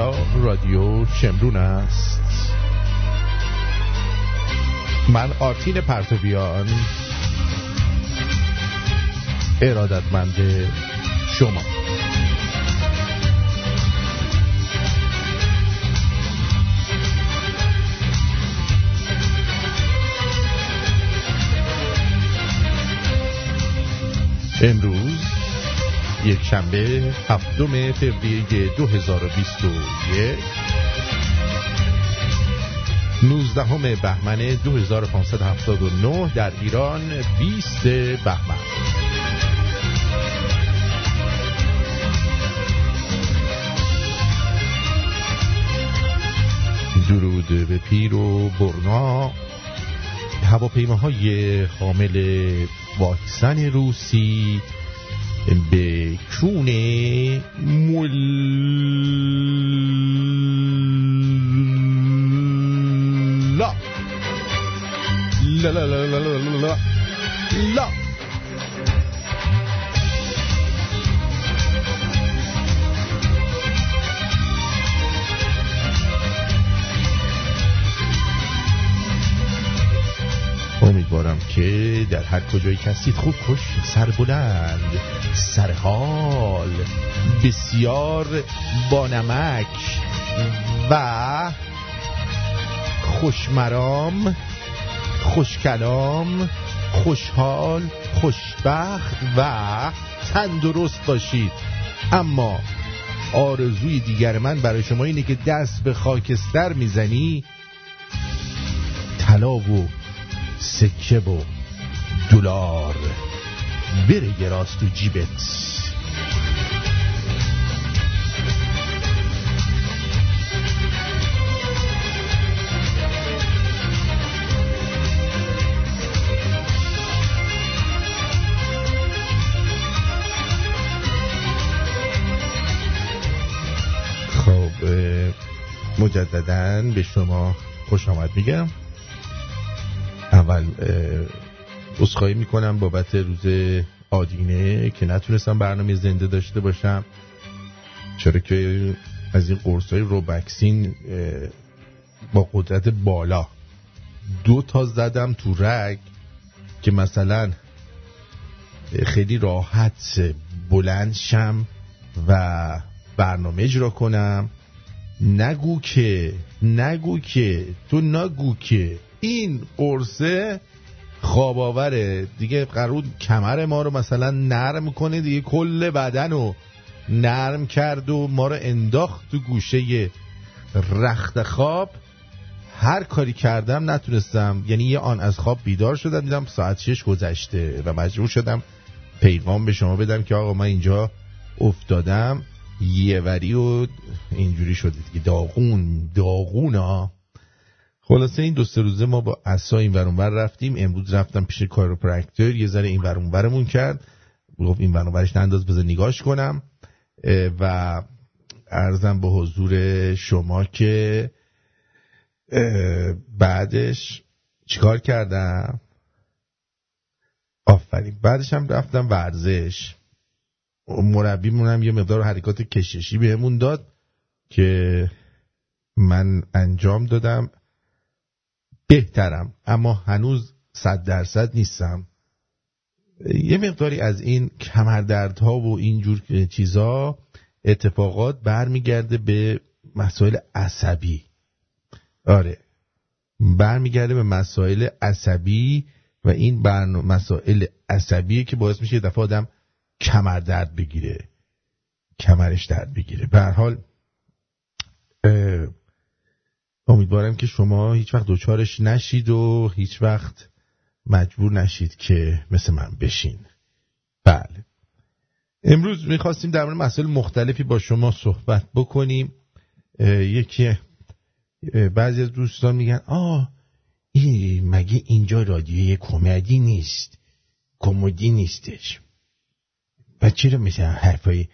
اینجا رادیو شمرون است. من آرتین پرتویان، ارادتمند شما. امروز یک شنبه هفتم فوریه 2021، 19 بهمن 2579 در ایران، 20 بهمن. درود به پیر و برنا. هواپیماهای حامل واکسن روسی به کون لا لا لا لا لا لا لا امیدوارم که در هر کجایی که هستید خوب، خوش، سربلند، سرحال، بسیار بانمک و خوشمرام، خوشکلام، خوشحال، خوشبخت و تندرست باشید. اما آرزوی دیگر من برای شما اینه که دست به خاکستر میزنی، طلا و سکه و دلار بره یه راست تو جیبت. خب مجدداً به شما خوش آمد میگم. اول عذرخواهی میکنم بابت روز آدینه که نتونستم برنامه زنده داشته باشم، چرا که از این قرص‌های روباکسین با قدرت بالا 2 تا زدم تو رگ که مثلا خیلی راحت بلند شم و برنامه اجرا کنم. نگو که این قرصه خواب آوره دیگه، قرار کمر ما رو مثلا نرم کنه دیگه، کل بدن رو نرم کرد و ما رو انداخت تو گوشه رخت خواب. هر کاری کردم نتونستم، یعنی یه آن از خواب بیدار شدم، دیدم ساعت 6 گذشته و مجبور شدم پیغام به شما بدم که آقا من اینجا افتادم یه وری و اینجوری شده دیگه، داغون. خلاصه این 2-3 روزه ما با عصا این ور اونور رفتیم. امروز رفتم پیش کایروپرکتور، یه ذره این ور اونورمون کرد، گفت این ور اونورش ننداز، بذار نگاش کنم. و عرضم به حضور شما که بعدش چیکار کردم؟ آفرین، بعدش هم رفتم ورزش. مربیمونم یه مقدار حرکات کششی بهمون داد که من انجام دادم. بهترم اما هنوز 100% نیستم. یه مقداری از این کمردردها و اینجور چیزا، اتفاقات برمیگرده به مسائل عصبی. آره، برمیگرده به مسائل عصبی و این مسائل عصبیه که باعث میشه یه دفعه آدم کمرش درد بگیره. به هر حال امیدوارم که شما هیچ وقت دوچارش نشید و هیچ وقت مجبور نشید که مثل من بشین. بله، امروز میخواستیم در مورد مسائل مختلفی با شما صحبت بکنیم. یکی بعضی از دوستان میگن این مگه اینجا رادیوی کمدی نیستش و چرا مثلا حرفای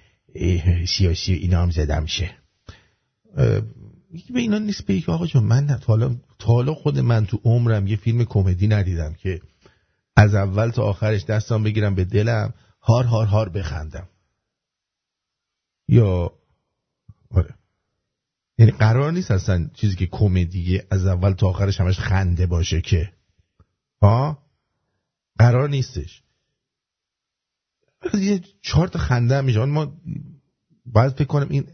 سیاسی اینا هم زده میشه؟ به اینا نیست بگی که آقا جان من تا حالا خود من تو عمرم یه فیلم کمدی ندیدم که از اول تا آخرش دستم بگیرم به دلم هار هار هار بخندم. یا آره، یعنی قرار نیست اصلا چیزی که کمدیه از اول تا آخرش همش خنده باشه که ها، قرار نیستش. یه 4 تا خنده هم میشه. ما باید فکر کنم این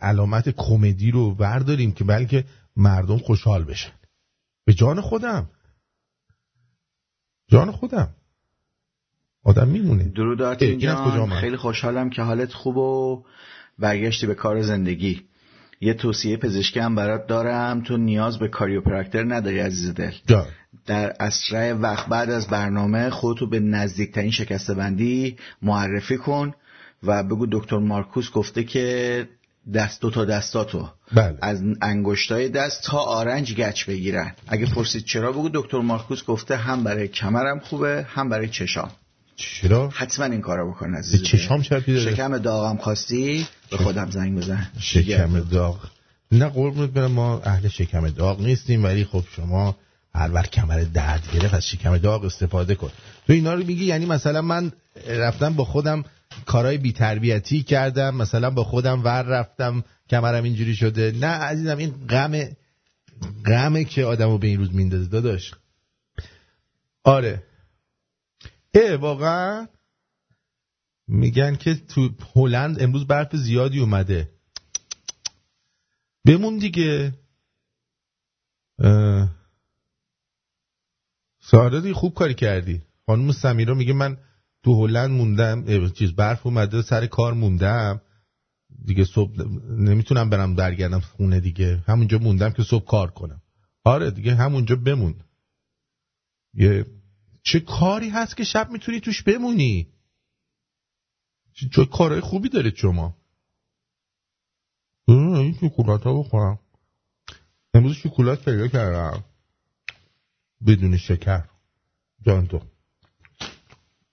علامت کمدی رو برداریم که بلکه مردم خوشحال بشن. به جان خودم، جان خودم آدم میمونه. درود آرتین جان، خیلی خوشحالم که حالت خوب و برگشتی به کار زندگی. یه توصیه پزشکی هم برات دارم، تو نیاز به کاریوپراکتر نداری عزیز دل جا. در اسرع وقت بعد از برنامه خودتو به نزدیکترین شکسته بندی معرفی کن و بگو دکتر مارکوس گفته که دستو تا دستاتو بله. از انگشتای دست تا آرنج گچ بگیرن. اگه پرسید چرا بگو دکتر مارکوس گفته هم برای کمرم خوبه هم برای چشام. چرا؟ حتما این کارو بکن عزیز. چشام شکم داغم خواستی به خودم زنگ بزن. شکم داغ نه قربونت برم، ما اهل شکم داغ نیستیم، ولی خب شما هر وقت کمر درد گرفت از شکم داغ استفاده کن. تو اینا رو میگی یعنی مثلا من رفتم با خودم کارهای بی تربیتی کردم، مثلا با خودم ور رفتم کمرم اینجوری شده. نه عزیزم، این غمه که آدمو به این روز میندازه داداش. آره واقعا میگن که تو هلند امروز برف زیادی اومده، بمون دیگه. سارا خوب کاری کردی. خانم سمیرا میگه من تو هلند موندم، برف اومده سر کار موندم دیگه، صبح نمیتونم برم درگردم خونه دیگه، همونجا موندم که صبح کار کنم. آره دیگه همونجا بمون. یه چه کاری هست که شب میتونی توش بمونی؟ چه کارهای خوبی دارید شما. این شکلات ها بخورم، امروز شکلات پیدا کردم بدون شکر. جان تو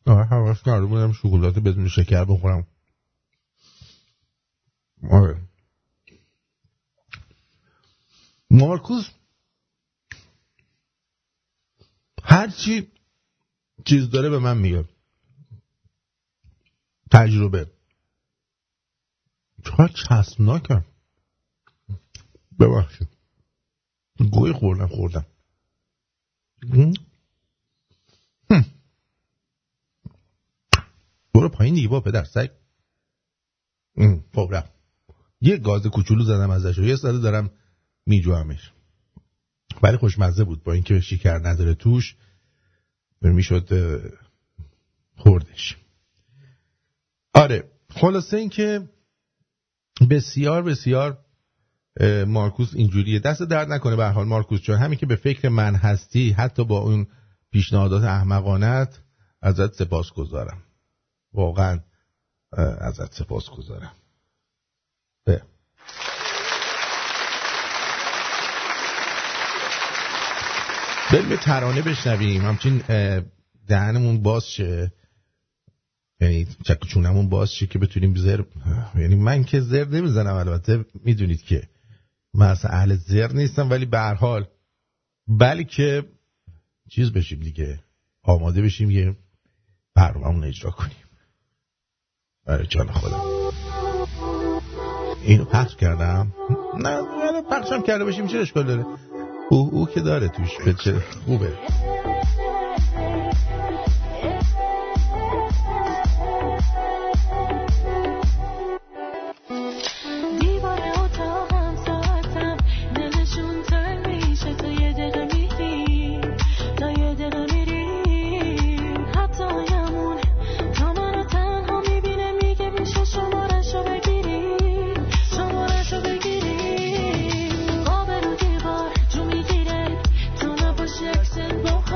حواس کرده بودم شکلات بدون شکر بخورم. آره مارکوس هرچی چیز داره به من میگه، تجربه چقدر چسبناکم. ببخشید گوی خوردم. برو پایین دیگه با پدر سگ. خب رفت یه گاز کوچولو زدم ازش و یه ساله دارم میجوامش، ولی خوشمزه بود. با اینکه شکر نداره توش میشد خوردش. آره خلاصه این که بسیار بسیار مارکوس اینجوریه، دست درد نکنه. به هر حال مارکوس جان، همین که به فکر من هستی حتی با اون پیشنهادات احمقانت، ازت سپاسگزارم، واقعا ازت سپاسگزارم. بریم به ترانه بشنویم همچین دهنمون باز شه، یعنی چکچونمون باز شه که بتونیم زر، یعنی من که زر نمیزنم، البته میدونید که من اصلا اهل زر نیستم، ولی به هر حال بلکه چیز بشیم دیگه، آماده بشیم یه برنامه‌مون اجرا کنیم. برای جان خودم اینو پخش کردم، نه پخشم کرده باشیم چه اشکال داره، او که داره توش بچه خوبه. Jackson,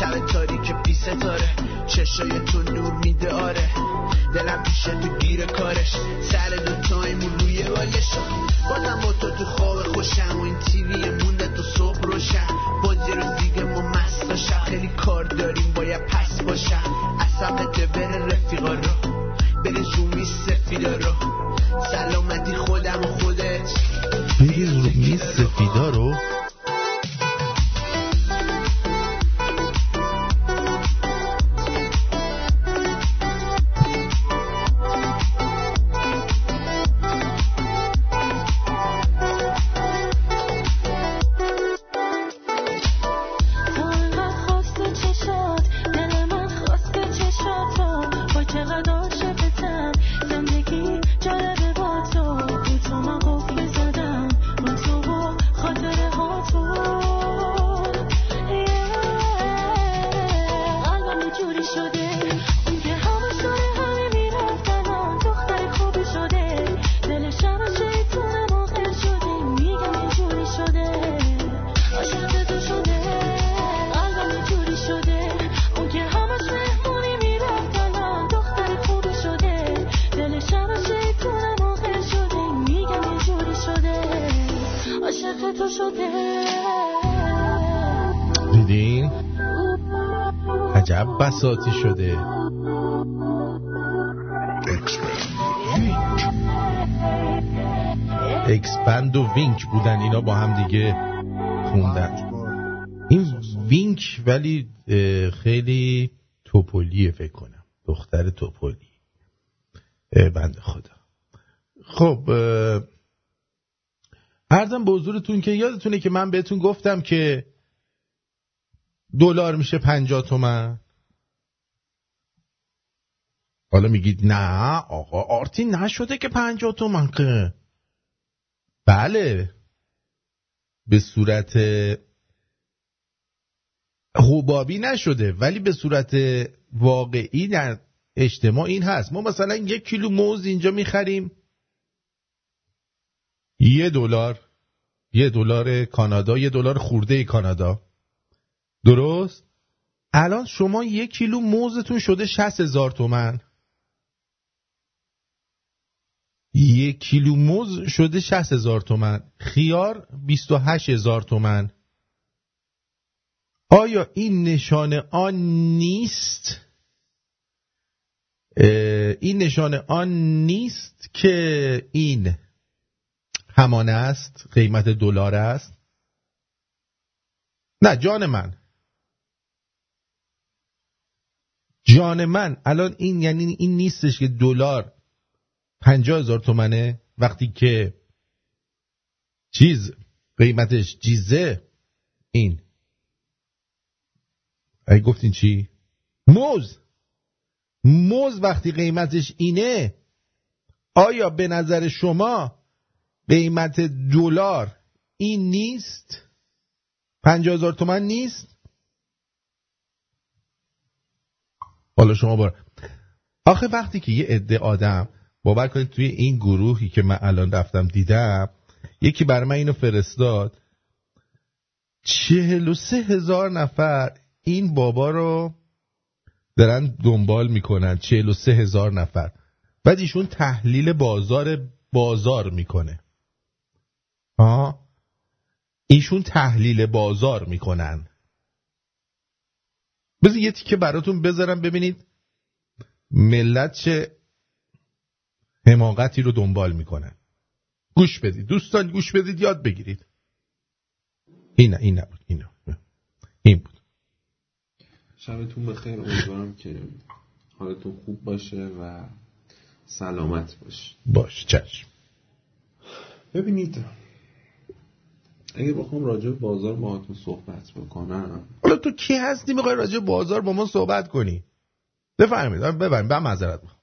شب تاریک بی ستاره چشای تو نور میده آره دلم پیشه تو گیر کارش سر دوتایمون روی بالشا بازم با تو تو خواب خوشم و این تیویه مونده تو صبح روشن بازی رو دیگه ما مست باشم خیلی کار داریم باید پس باشم عصبته بره رفیقا رو بره زومی سفیدا رو سلامتی خودم و خودت بره زومی سفیدا رو بساطی شده اکسپند و وینک بودن اینا با هم دیگه خوندن این وینک ولی خیلی توپولیه فکر کنم دختر توپولی بنده خدا خب عرضم به حضورتون که یادتونه که من بهتون گفتم که دلار میشه 50 تومن حالا میگید نه آقا آرتین نشده که 50 تومن که بله به صورت حبابی نشده ولی به صورت واقعی در اجتماع این هست ما مثلا 1 کیلو موز اینجا میخریم $1 کانادا $1 خورده کانادا درست؟ الان شما 1 کیلو موزتون شده 60,000 تومن 1 کیلو موز شده 60,000 تومن خیار 28,000 تومن آیا این نشانه آن نیست؟ این نشانه آن نیست که این همان است قیمت دلار است؟ نه جان من الان این یعنی این نیستش که دلار 50,000 تومنه وقتی که چیز قیمتش چیزه این ای گفتین چی؟ موز وقتی قیمتش اینه آیا به نظر شما قیمت دلار این نیست؟ 50,000 تومن نیست؟ حالا شما بار آخه وقتی که یه عده آدم باور کنید توی این گروهی که من الان رفتم دیدم یکی برای من اینو فرستاد 43,000 نفر این بابا رو دارن دنبال میکنن 43,000 نفر بعد ایشون تحلیل بازار میکنه ایشون تحلیل بازار میکنن بذار یه تیکه براتون بذارم ببینید ملت چه حماقتی رو دنبال میکنن گوش بدید دوستان گوش بدید یاد بگیرید این بود شبتون بخیر امیدوارم که حالتون خوب باشه و سلامت باشه چشم ببینید اگه بخوام راجع به بازار با هاتون صحبت بکنم حالا تو کی هستی میخوای راجع به بازار با ما صحبت کنی بفرمایید من معذرت میخوام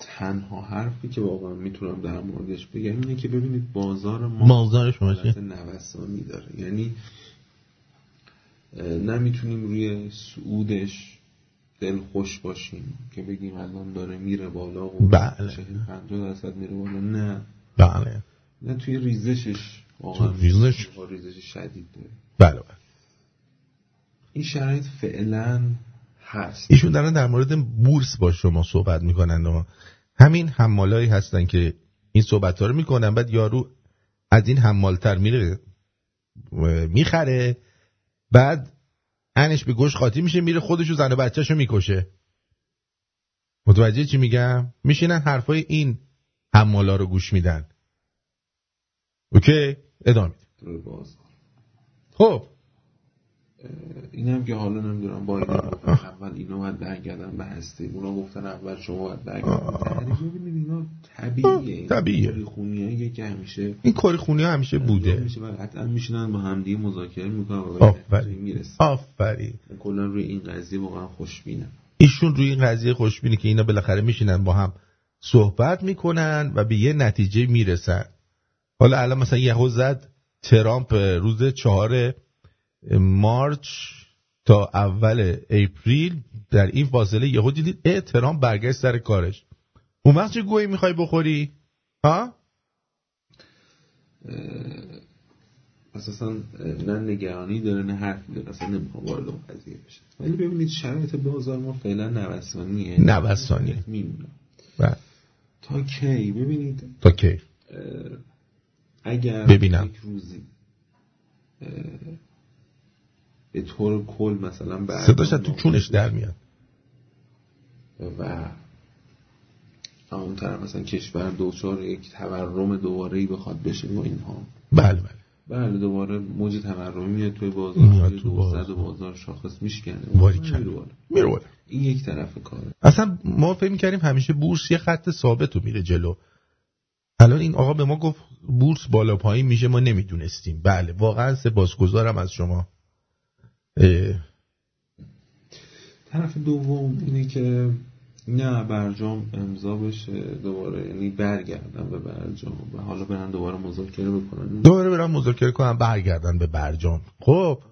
تنها حرفی که واقعا میتونم در موردش بگم اینه که ببینید بازار ما بازارش حالت نوسانی داره یعنی نمیتونیم روی صعودش دلخوش باشیم که بگیم الان داره میره بالا و 40-50% میره بالا نه بله نه توی ریزشش واقعا ریزش شدید داره بله این شرایط فعلا هست. ایشون دارن در مورد بورس با شما صحبت میکنن و همین حمالایی هستن که این صحبت‌ها رو میکنن، بعد یارو از این حمالتر میره میخره، بعد انش به گوش خاطی میشه، میره خودشو زن و بچه‌شو میکشه. متوجه چی میگم؟ میشینن حرفای این حمالا رو گوش میدن. اوکی؟ ادامه میدیم. خب این هم که حالا نمیدونم با این اول اینا باید برگردن به هسته، اونا گفتن اول شما باید برگردن. ببینید اینا طبیعیه. این کارخونی ها همیشه بوده، حتما میشنن با همدیه مذاکره میکنن و آفرین کلا روی این قضیه واقعا خوشبینن. ایشون روی این قضیه خوشبینه که اینا بالاخره میشینن با هم صحبت میکنن و به یه نتیجه میرسن. حالا الان مثلا یهو زد ترامپ روز 4 مارچ تا اول اپریل، در این فاصله یهو دیدید ترامپ برگشت سر کارش. اون وقت چه گویی میخوای بخوری؟ ها؟ اساسا نه نگرانی داره نه حرفی داره، اصلا نمیخوام وارد اون قضیه بشه. ولی ببینید شرایط بازار ما فعلا نوسانیه میمونه. تا کی ببینید؟ تا کی؟ اگر ببینم یک روزی به طور کل مثلا صداش تو چونش در میاد و اون طرف مثلا کشور دوچار یک تورم دوباره‌ای بخواد بشه و اینها، بله دوباره موج تورمی میاد توی بازار، دوزد و بازار شاخص میشکنه، میره بالا. این یک طرف کاره. اصلا ما فکر می‌کردیم همیشه بورس یه خط ثابت رو میره جلو. الان این آقا به ما گفت بورس بالا پایین میشه، ما نمیدونستیم. بله واقعا سپاسگزارم از شما. طرف دوم اینه که نه برجام امضا بشه دوباره، یعنی برگردن به برجام و حالا برن دوباره مذاکره بکنن، برگردن به برجام. خب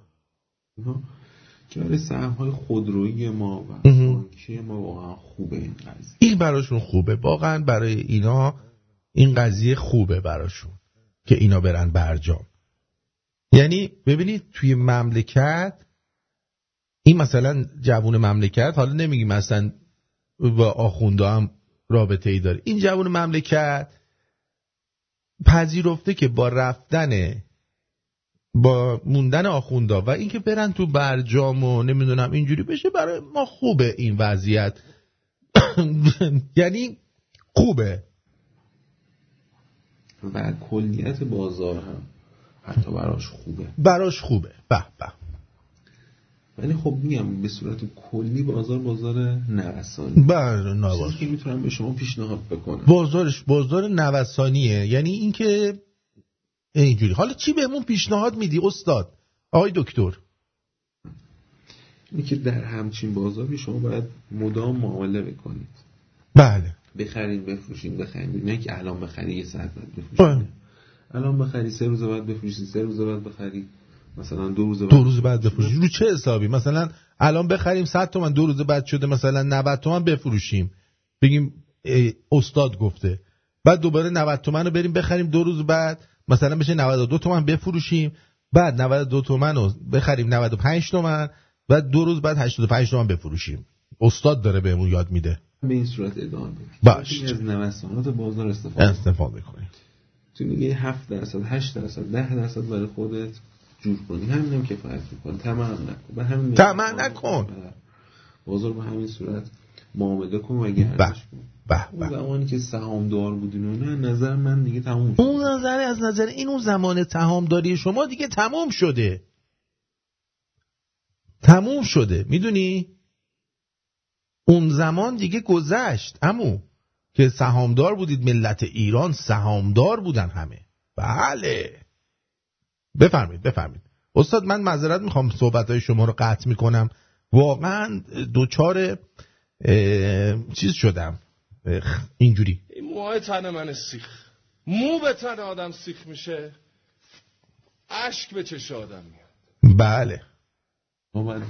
که سهم‌های خودرویی ما و بانکی ما واقعا خوبه. این قضیه این براشون خوبه، واقعا برای اینا این قضیه خوبه براشون که اینا برن برجام. یعنی ببینید توی مملکت این مثلا جوون مملکت، حالا نمیگیم مثلا و آخونده هم رابطه ای داره، این جوان مملکت پذیرفته که با موندن آخونده و اینکه برن تو برجام و نمیدونم اینجوری بشه، برای ما خوبه این وضعیت. یعنی خوبه و کلیت بازار هم حتی براش خوبه. به ولی خب میگم به صورت کلی بازار نوسانی. چیزی که میتونم به شما پیشنهاد بکنم بازار نوسانیه. یعنی این که اینجوری. حالا چی بهمون پیشنهاد میدی استاد؟ آقای دکتر اینکه در همچین بازاری شما باید مدام معامله بکنید. بله. بخرین بفروشین، نه که الان بخری یه ساعت بعد بفروشین. الان بخری 3 روز بعد بفروشین، 3 روز بعد بخری مثلا 2 روز بعد بفروشیم. رو چه حسابی؟ مثلا الان بخریم 100 تومن 2 روز بعد شده مثلا 90 تومن بفروشیم، بگیم استاد گفته، بعد دوباره 90 تومن رو بریم بخریم 2 روز بعد مثلا بشه 92 تومن بفروشیم، بعد 92 تومن رو بخریم 95 تومن بعد 2 روز بعد 85 تومن بفروشیم. استاد داره بهمون یاد میده به این صورت ادامه بدید. از نوسانات بازار استفاده کنید. تو میگه 7%، 8%، 10% برای خودت جور کنی، همینم کفایت میکنه. تمام نکن. بازار به همین صورت معامله کن و گردش کن. اون زمانی که سهامدار بودین نه نظر من دیگه تموم شده. اون نظر از نظر این اون زمان سهامداری شما دیگه تموم شده. میدونی اون زمان دیگه گذشت عمو که سهامدار بودید. ملت ایران سهامدار بودن همه. بله بفرمید استاد. من معذرت میخوام صحبتهای شما رو قطع میکنم، واقعا دوچار چیز شدم. اینجوری موهای تن من سیخ، مو به تن آدم سیخ میشه، اشک به چش آدم میاد. بله باید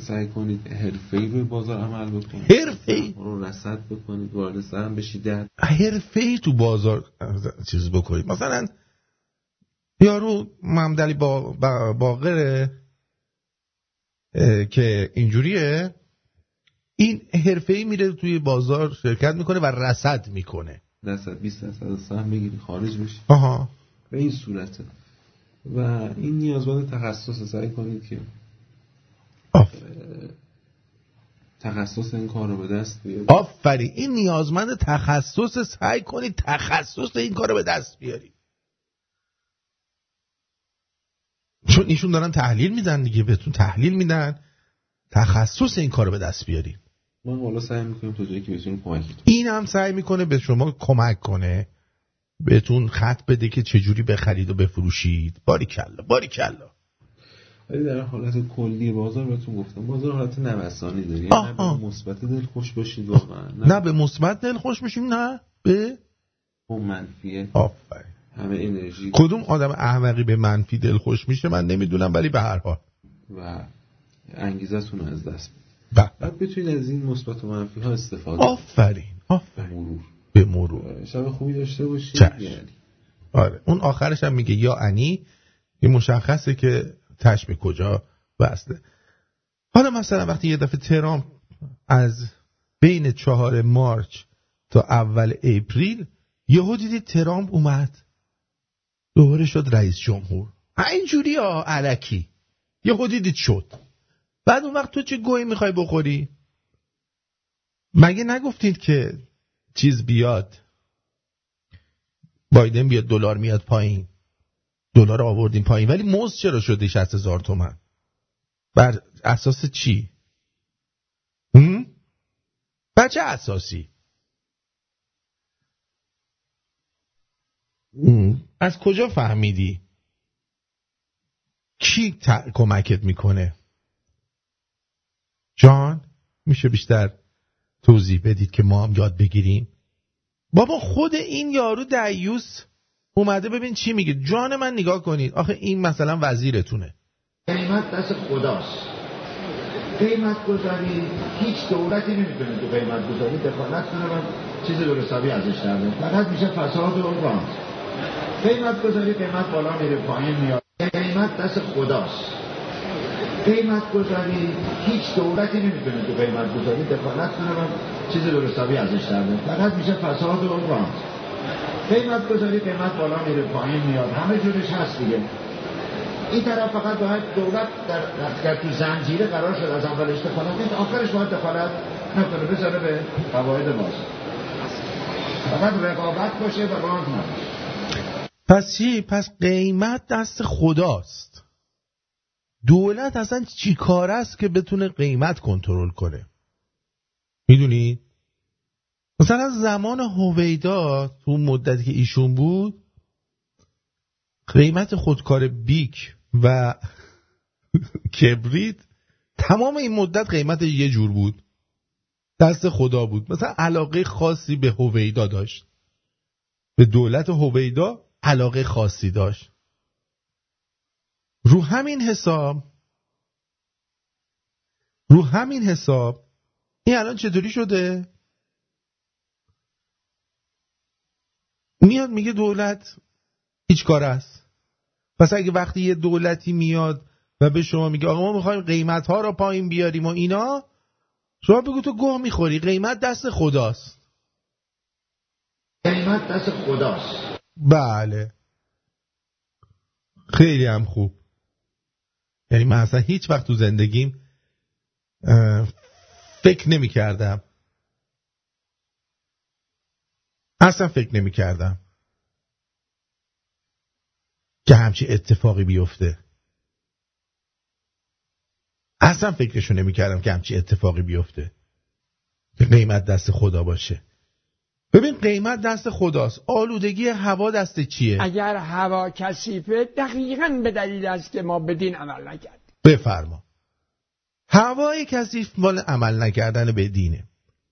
سعی کنید حرفه‌ای به بازار عمل بکنید، حرفه‌ای رو رصد بکنید، وارد سهم بشید، حرفه‌ای تو بازار چیز بکنید. مثلا یارو ممدلی باقره که اینجوریه، این حرفه‌ای میره توی بازار شرکت میکنه و رصد میکنه، 10-20% سهم میگیری خارج میشه. آها، به این صورته و این نیازمند تخصص. سعی کنید که تخصص این کار رو به دست بیارید. آفرین، این نیازمند تخصص. سعی کنید تخصص این کار رو به دست بیارید، چون ایشون دارن تحلیل میدن دیگه، بهتون تحلیل میدن. تخصص این کار رو به دست بیارید. ما والا سعی میکنیم تو جایی که بتونیم کمکتون. این هم سعی میکنه به شما کمک کنه، بهتون خط بده که چجوری بخرید و بفروشید. باریکلا باریکلا. ولی در حالت کلی بازار بهتون گفتم، بازار حالت نوسانی داره. نه به مثبت دل خوش باشید واقعا، نه به مثبت دل خوش باشیم، نه به منفیه. آفرین، همه انرژی. کدوم آدم احمقی به منفی دل خوش میشه من نمیدونم، ولی به هر حال و انگیزتون رو از دست بدید. بعد بتونید از این مثبت و منفی ها استفاده کنید. آفرین آفرین، به مرور. شب خوبی داشته باشید. آره، اون آخرش هم میگه یا انی، این مشخصه که تشبیه کجا وصله. حالا مثلا وقتی یه دفعه ترامپ از بین 4 مارس تا 1 اپریل یهو دیدید ترامپ اومد دوباره شد رئیس جمهور، اینجوری ها علکی یهو دیدید شد. بعد اون وقت تو چه گویی میخوای بخوری؟ مگه نگفتید که چیز بیاد، بایدن بیاد، دلار میاد پایین، دلار آوردیم پایین، ولی موز چرا شده 60,000 تومان؟ بر اساس چی؟ بر چه اساسی؟ از کجا فهمیدی؟ کی کمکت میکنه؟ جان میشه بیشتر توضیح بدید که ما هم یاد بگیریم؟ بابا خود این یارو دیوس اومده ببین چی میگه. جان من نگاه کنید، آخه این مثلا وزیرتونه. قیمت دست خداست، قیمت گذاری هیچ دولتی نمیتونه تو قیمت گذاری دخالت کنه و چیز درستابی ازش درده، فقط میشه فساد و اون. قیمت گذاری قیمت بالا میره پایین میاد، قیمت دست خداست، قیمت گذاری هیچ دولتی نمیتونه تو قیمت گذاری دخالت کنه و چیز درستابی ازش درده، فقط میشه فساد و اون. قیمت گذاری قیمت بالا میره پایین میاد، همه جورش هست دیگه. این طرف فقط باید دولت در تو زنجیره قرار شد از اولش دخالت کنید، آخرش باید دخالت نکنه، بذاره به قواعد باز، فقط رقابت باشه و رانت نباشه. پس چی؟ پس قیمت دست خداست. دولت اصلا چی کار است که بتونه قیمت کنترل کنه؟ میدونید مثلا زمان هویدا تو مدتی که ایشون بود، قیمت خودکار بیک و کبریت تمام این مدت قیمت یه جور بود، دست خدا بود. مثلا علاقه خاصی به هویدا داشت، به دولت هویدا علاقه خاصی داشت. رو همین حساب این الان چطوری شده؟ میاد میگه دولت هیچ کار است. پس اگه وقتی یه دولتی میاد و به شما میگه آقا ما میخوایم قیمت ها رو پایین بیاریم و اینا، شما بگو تو گوه میخوری، قیمت دست خداست، قیمت دست خداست. بله خیلی هم خوب. یعنی من اصلا هیچ وقت تو زندگیم فکر نمی کردم که همچی اتفاقی بیفته. اصلا فکرشو نمی کردم که همچی اتفاقی بیفته، که قیمت دست خدا باشه. ببین قیمت دست خداست، آلودگی هوا دست چیه؟ اگر هوا کثیفه دقیقاً به دلیل است که ما بدین عمل نکردیم. بفرما. هوای کثیف مال عمل نکردن به دینه.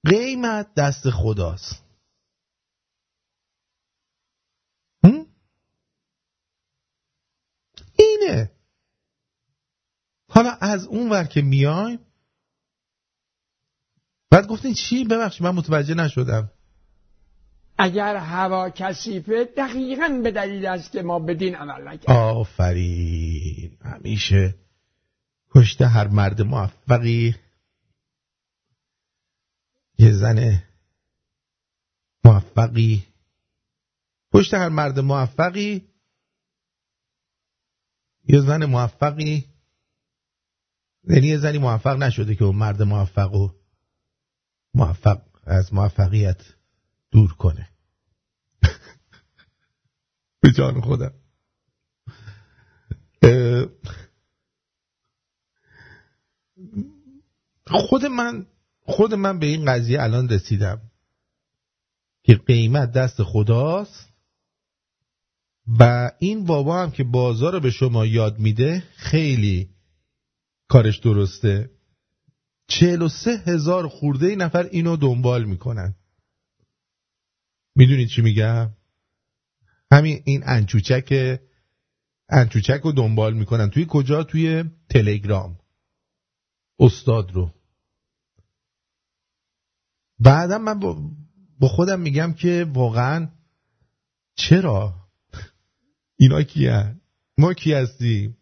قیمت دست خداست. اینه. حالا از اون ور که میایم، بعد گفتین چی؟ ببخشید من متوجه نشدم. اگر هوا کثیفه دقیقاً به دلیل است که ما بدین عمل نکردیم. آفرین، همیشه پشت هر مرد موفقی یه زن موفقی، پشت هر مرد موفقی یه زن موفقی، یعنی یه زنی موفق نشده که اون مرد موفق و موفق از موفقیت دور کنه. به جان خودم خود من به این قضیه الان رسیدم که قیمت دست خداست و این بابا هم که بازار رو به شما یاد میده خیلی کارش درسته. 43,000 خورده ای نفر اینو دنبال میکنن. میدونید چی میگم؟ همین این انچوچک رو دنبال میکنن. توی کجا؟ توی تلگرام استاد رو. بعدا من با خودم میگم که واقعا چرا؟ اینا کیه؟ ما کی هستیم؟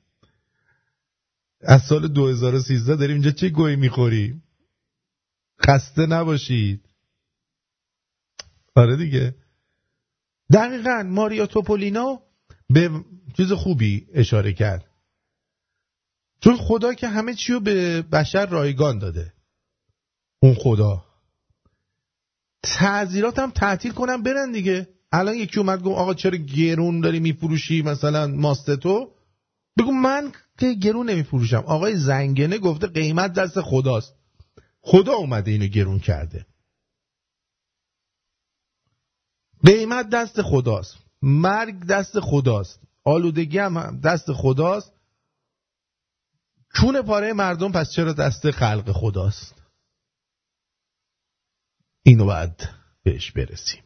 از سال 2013 داریم اینجا چه گوی میخوریم؟ خسته نباشید. آره دیگه. دقیقاً ماریا توپولینا به چیز خوبی اشاره کرد، چون خدا که همه چی رو به بشر رایگان داده، اون خدا تعذیرات هم تعطیل کنن برن دیگه. الان یکی اومد گفت آقا چرا گرون داری میفروشی مثلا ماستتو؟ بگو من که گرون نمیفروشم. آقای زنگنه گفته قیمت دست خداست، خدا اومده اینو گرون کرده. قیمت دست خداست، مرگ دست خداست، آلودگی هم دست خداست، چون پاره مردم پس چرا دست خلق خداست؟ اینو بعد بهش برسیم.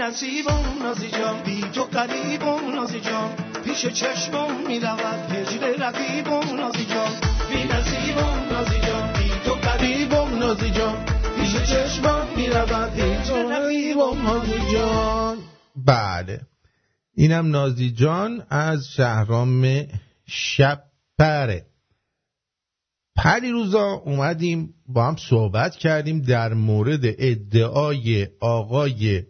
نصیبم نازی جان بی تو قریبم نازی جان پیش چشمم میرود هجر رقیبم نازی جان بی نصیبم نازی جان بی تو قریبم نازی جان پیش چشمم میرود هجر رقیبم نازی جان. بله اینم نازی جان از شهرام شب پره. پریروزا اومدیم با هم صحبت کردیم در مورد ادعای آقای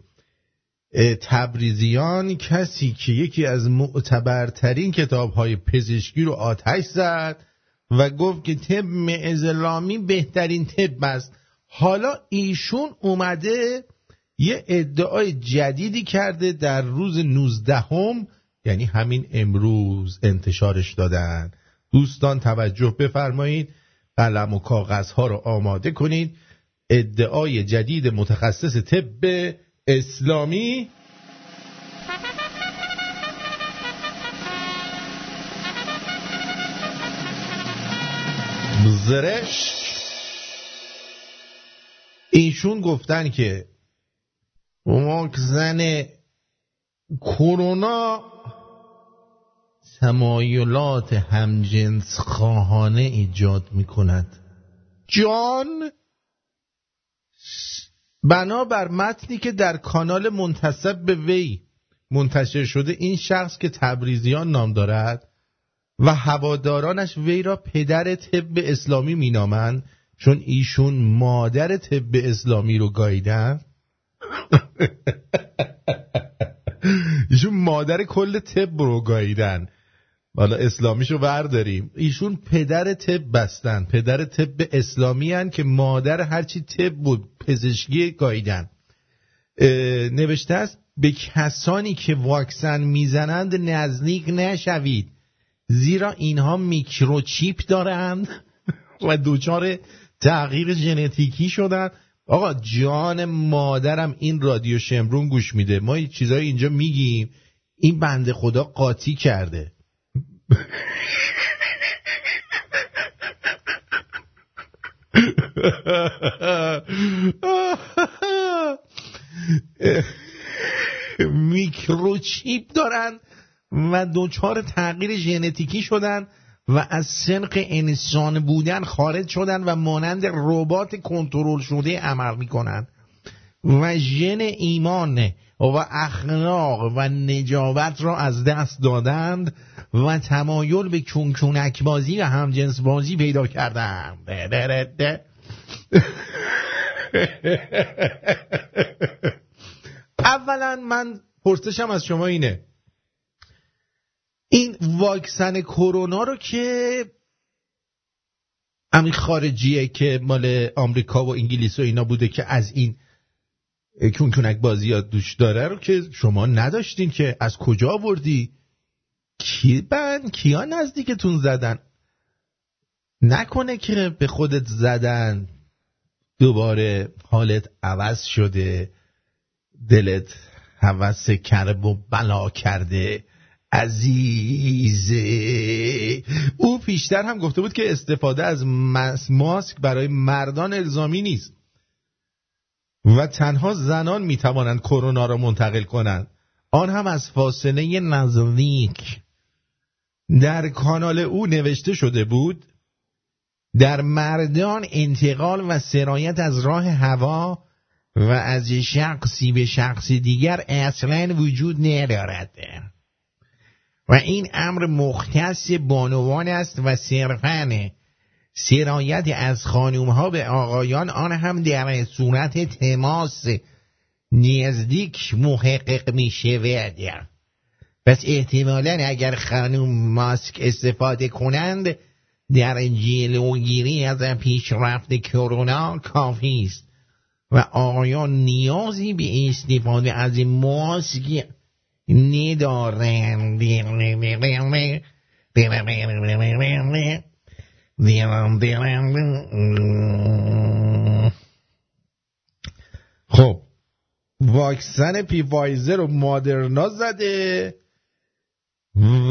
تبریزیان، کسی که یکی از معتبرترین کتاب‌های پزشکی رو آتش زد و گفت که طب اسلامی بهترین طب است. حالا ایشون اومده یه ادعای جدیدی کرده در روز 19 یعنی همین امروز انتشارش دادن. دوستان توجه بفرمایید، قلم و کاغذ ها رو آماده کنید. ادعای جدید متخصص طب اسلامی زرش، اینشون گفتن که واکسن کرونا تمایلات همجنس خواهانه ایجاد می کند. جان بنابر متنی که در کانال منتسب به وی منتشر شده، این شخص که تبریزیان نام دارد و هوادارانش وی را پدر طب اسلامی می نامند چون ایشون مادر طب اسلامی رو گاییدن. ایشون مادر کل طب رو گاییدن، والا اسلامیشو برداریم. ایشون پدر طب بستن، پدر طب اسلامی هن که مادر هرچی طب بود پزشکی گاییدن. نوشته است به کسانی که واکسن میزنند نزدیک نشوید زیرا اینها میکروچیپ دارند و دوچار تغییر ژنتیکی شدند. آقا جان مادرم این رادیو شمرون گوش میده، ما چیزای اینجا میگیم، این بنده خدا قاطی کرده. میکروچیپ دارن و دوچار تغییر ژنتیکی شدن و از سنق انسان بودن خارج شدن و مانند ربات کنترل شده عمل میکنن و ژن ایمان و اخلاق و نجابت را از دست دادند و تمایل به کونک بازی و همجنس بازی پیدا کردند. اولا من پرسشم از شما اینه، این واکسن کرونا رو که امری خارجیه که مال آمریکا و انگلیس و اینا بوده که از این کونک بازی ها دوش داره رو که شما نداشتین، که از کجا آوردی؟ کیا نزدیکتون زدن؟ نکنه که به خودت زدن، دوباره حالت عوض شده، دلت هوس کرب و بلا کرده عزیزه. او پیشتر هم گفته بود که استفاده از ماسک برای مردان الزامی نیست و تنها زنان میتوانند کرونا را منتقل کنند، آن هم از فاصله نزدیک. در کانال او نوشته شده بود در مردان انتقال و سرایت از راه هوا و از شخصی به شخص دیگر اصلا وجود ندارد و این امر مختص بانوان است و صرفاً سرایت از خانوم‌ها به آقایان آن هم در صورت تماس نزدیک محقق می شود. پس احتمالاً اگر خانم ماسک استفاده کنند در جلوگیری از پیشرفت کرونا کافی است و آقایان نیازی به استفاده از ماسک ندارند. خب واکسن فایزر و مادرنا زده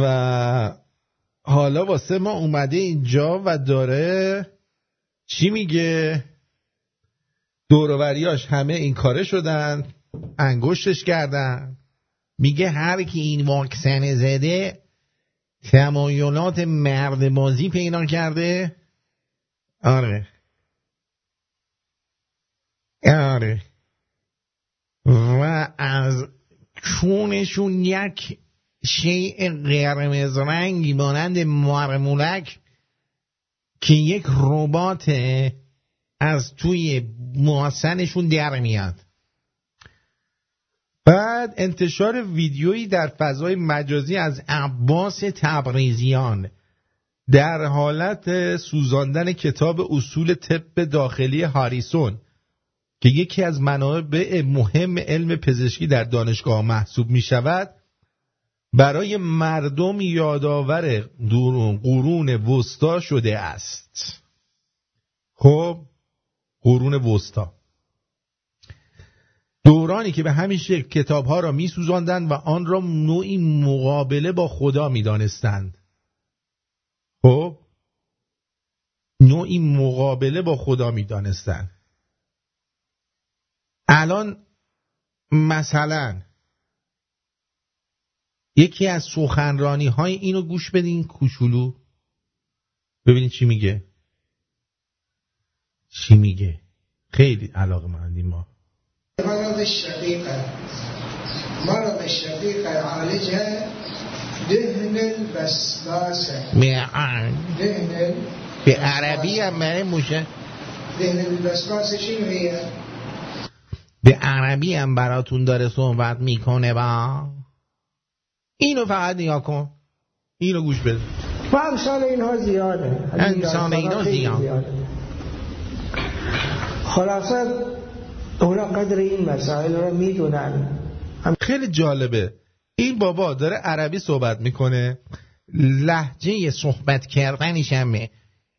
و حالا واسه ما اومده اینجا و داره چی میگه؟ دوروبریاش همه این کاره شدن، انگشتش کردن. میگه هر کی این واکسن زده تمایلات مردمازی پیدا کرده. آره و از چونشون یک شیء قرمز رنگی مانند مارمولک که یک ربات از توی محسنشون در میاد. بعد انتشار ویدیویی در فضای مجازی از عباس تبریزیان در حالت سوزاندن کتاب اصول طب داخلی هاریسون که یکی از منابع مهم علم پزشکی در دانشگاه محسوب می شود برای مردم یادآور قرون وسطا شده است. خب قرون وسطا دورانی که به همین شکل کتاب‌ها را می‌سوزاندند و آن را نوعی مقابله با خدا می‌دانستند. خب نوعی مقابله با خدا می‌دانستند. الان مثلا یکی از سخنرانی‌های اینو گوش بدین کوچولو ببینید چی میگه. چی میگه؟ خیلی علاقه مندی ما مرض شدیقه عالجه دهن الوسواسه معن دهن به عربی هم برای موشه دهن الوسواسه چی میگه؟ به عربی هم براتون داره صحبت میکنه. با اینو فقط نیا کن، اینو گوش بده. امثال اینها زیاده. خلاصه اونا قدر این مسائل رو میدونن. خیلی جالبه این بابا داره عربی صحبت میکنه، لهجه صحبت کردنش هم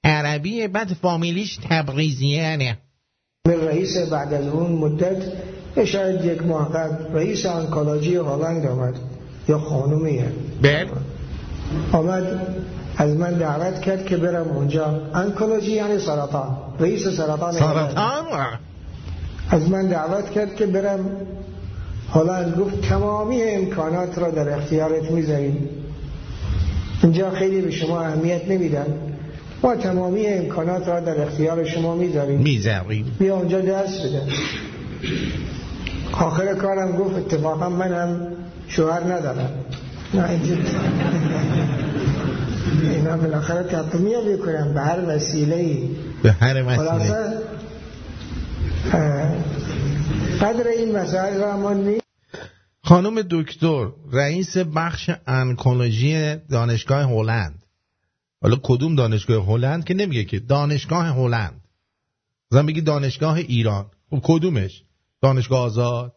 عربیه، بعد فامیلیش تبریزیانه. رئیس بعد از اون مدت شاید یک ماه قبل رئیس آنکولوژی هلند آمد، یا خانومیه آمد از من دعوت کرد که برم اونجا. آنکولوژی یعنی سرطان، رئیس سرطان از من دعوت کرد که برم هلند. گفت تمامی امکانات را در اختیارت میذاریم، اینجا خیلی به شما اهمیت نمیدن، ما تمامی امکانات را در اختیار شما میذاریم بیا اونجا درس بده. آخر کارم گفت اتفاقا من هم شوهر ندارم. نه اینجا اینا بالاخره تطمیه بکنم به هر وسیله‌ای. خلاصه قدر این مسائل را ما نیست. خانم دکتر رئیس بخش انکولوژی دانشگاه هلند، حالا کدوم دانشگاه هلند که نمیگه که، دانشگاه هلند، مثلا بگی دانشگاه ایران، خب کدومش؟ دانشگاه آزاد،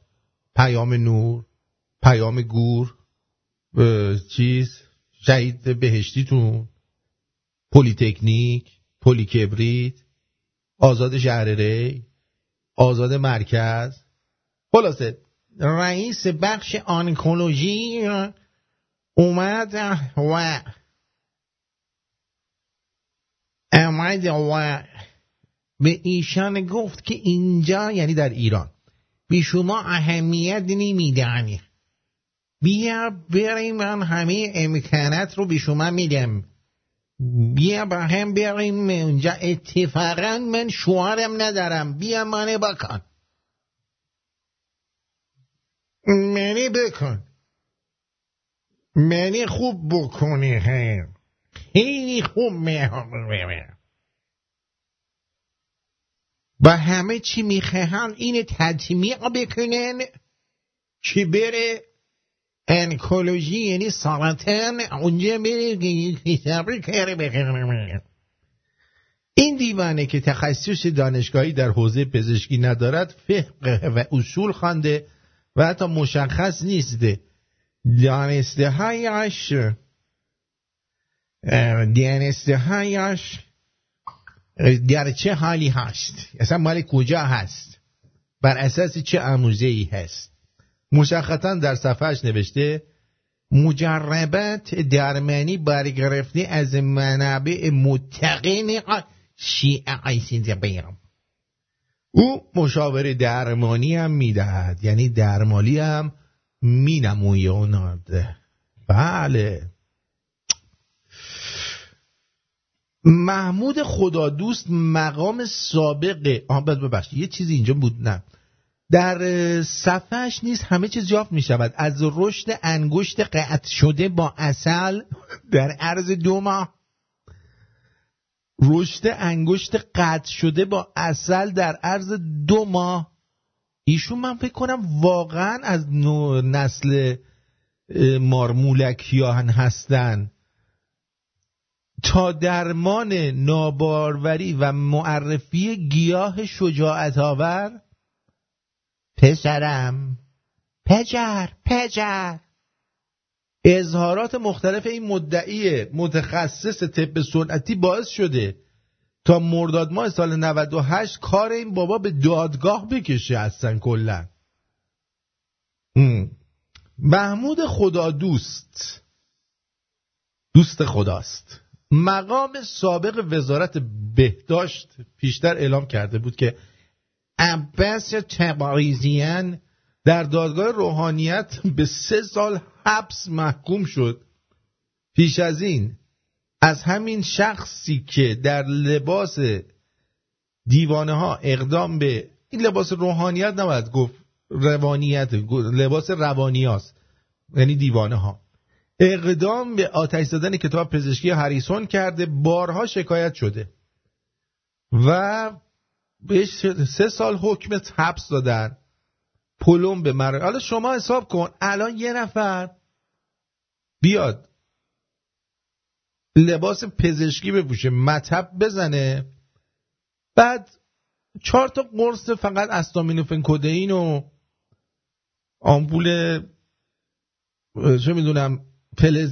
پیام نور، پیام گور، چیز شهید بهشتیتون، پلی تکنیک، پلی کبریت، آزاد شهر ری، آزاد مرکز. خلاصه رئیس بخش آنکولوژی اومد و به ایشان گفت که اینجا یعنی در ایران به شما اهمیت نمیدن، بیا بریم من همه امکانات رو به شما میدم، بیا با هم بریم اونجا. اتفاقا من شوهرم ندارم، بیا منی بکن منی خوب بکنی، خیلی خوب می‌خوام و همه چی میخوان اینو تطمیع بکنن که بره انکولوژی یعنی سرطان اونجا میره. این دیوانه که تخصص دانشگاهی در حوزه پزشکی ندارد فقه و اصول خوانده و حتی مشخص نیسته دانسته هایش در چه حالی هست، اصلا مال کجا هست، بر اساس چه آموزه‌ای هست. مشخصا در صفحهش نوشته مجربات درمانی برگرفته از منابع متقن شیعه عیسی زبیرم او مشاوره درمانی هم میدهد، یعنی درمالی هم مینمویه اون آرده. بله، محمود خدادوست مقام سابق ببخشید یه چیزی اینجا بود، نه در صفحهش نیست، همه چیز یافت می شود. از رشد انگشت قطع شده با عسل در عرض 2 ماه. رشد انگشت قطع شده با عسل در عرض 2 ماه. ایشون من فکر کنم واقعا از نسل مارمولکیان هستن. تا درمان ناباروری و معرفی گیاه شجاعت‌آور، پسرم، پجر. اظهارات مختلف این مدعی متخصص طب سنتی باعث شده تا مرداد ماه سال 98 کار این بابا به دادگاه بکشه اصلا کلا. محمود خدادوست، دوست خداست، مقام سابق وزارت بهداشت پیشتر اعلام کرده بود که عباس تبریزیان در دادگاه روحانیت به 3 سال حبس محکوم شد. پیش از این از همین شخصی که در لباس دیوانه ها اقدام به این لباس روحانیت نباید گفت، روانیت، لباس روانی هاست یعنی دیوانه ها، اقدام به آتش زدن کتاب پزشکی هریسون کرده، بارها شکایت شده و بهش 3 سال حکم حبس دادن. پلم به مرحله. حالا شما حساب کن الان یه نفر بیاد لباس پزشکی بپوشه، مطب بزنه، بعد 4 تا قرص فقط استامینوفن کدئین و آمپول چه میدونم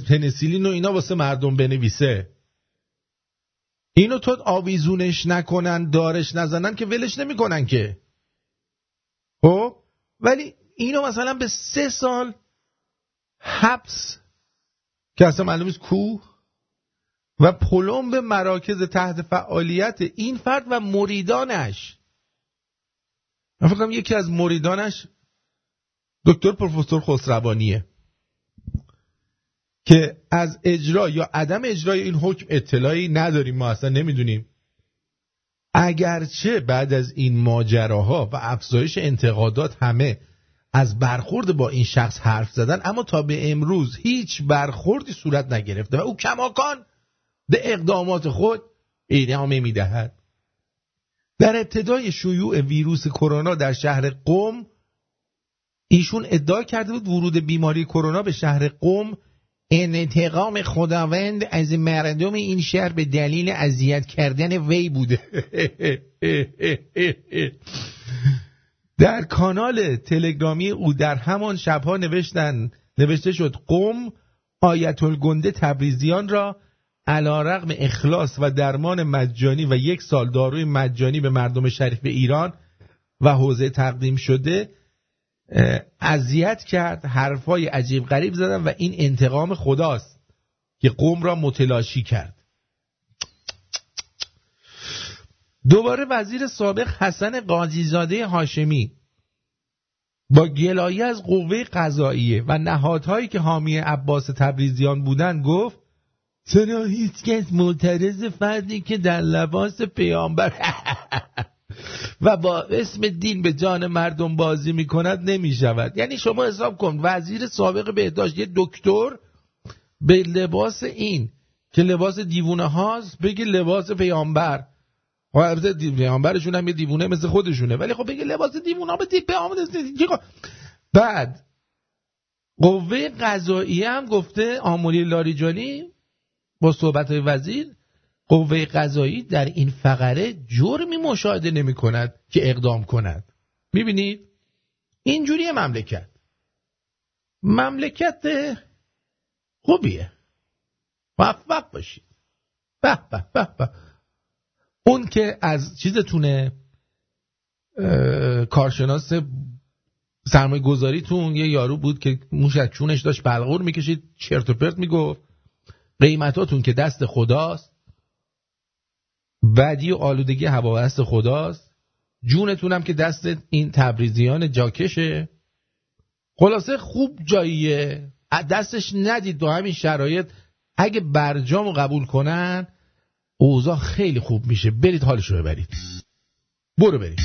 پنسیلین و اینا واسه مردم بنویسه، اینو تو آویزونش نکنن، دارش نزنن که ولش نمیکنن که خب، ولی اینو مثلا به 3 سال حبس که اصلا معلوم نیست کو و پلم به مراکز تحت فعالیت این فرد و مریدانش. من فکر کنم یکی از مریدانش دکتر پروفسور خسروانیه که از اجرا یا عدم اجرای این حکم اطلاعی نداریم، ما اصلا نمیدونیم. اگرچه بعد از این ماجراها و افزایش انتقادات همه از برخورد با این شخص حرف زدن، اما تا به امروز هیچ برخوردی صورت نگرفته و او کماکان به اقدامات خود ادامه میدهد. در ابتدای شیوع ویروس کرونا در شهر قم، ایشون ادعا کرده بود ورود بیماری کرونا به شهر قم انتقام خداوند از مردم این شهر به دلیل اذیت کردن وی بوده. در کانال تلگرامی او در همان شبها نوشته شد قم آیت الگنده تبریزیان را علیرغم اخلاص و درمان مجانی و 1 سال داروی مجانی به مردم شریف ایران و حوزه تقدیم شده اذیت کرد، حرفای عجیب غریب زدن و این انتقام خداست که قوم را متلاشی کرد. دوباره وزیر سابق حسن قاضیزاده هاشمی با گلایه از قوه قضاییه و نهادهایی که حامی عباس تبریزیان بودند گفت چرا هیچ کس معترض فردی که در لباس پیامبر و با اسم دین به جان مردم بازی میکند نمی شود. یعنی شما حساب کن وزیر سابق بهداشت یه دکتر به لباس این که لباس دیوونه هاست بگه لباس پیامبر، البته پیامبرشون هم یه دیوونه مثل خودشونه، ولی خب بگه لباس دیوونه به پیامبر. بعد قوه قضاییه هم گفته، آملی لاریجانی با صحبت‌های وزیر، قوه قضایی در این فقره جرمی مشاهده نمی کند که اقدام کند. میبینید اینجوریه مملکت خوبیه، موفق باشید. به به به به اون که از چیزتونه، کارشناس سرمایه گذاریتون یه یارو بود که موش از چونش داشت بلغور میکشید، چرت و پرت میگفت، قیمتاتون که دست خداست، بدی و آلودگی هوا دست خداست، جونتونم که دست این تبریزیان جاکشه. خلاصه خوب جاییه، دستش ندید. دو همین شرایط اگه برجامو قبول کنن اوضاع خیلی خوب میشه. برید حالشو ببرید، برو برید.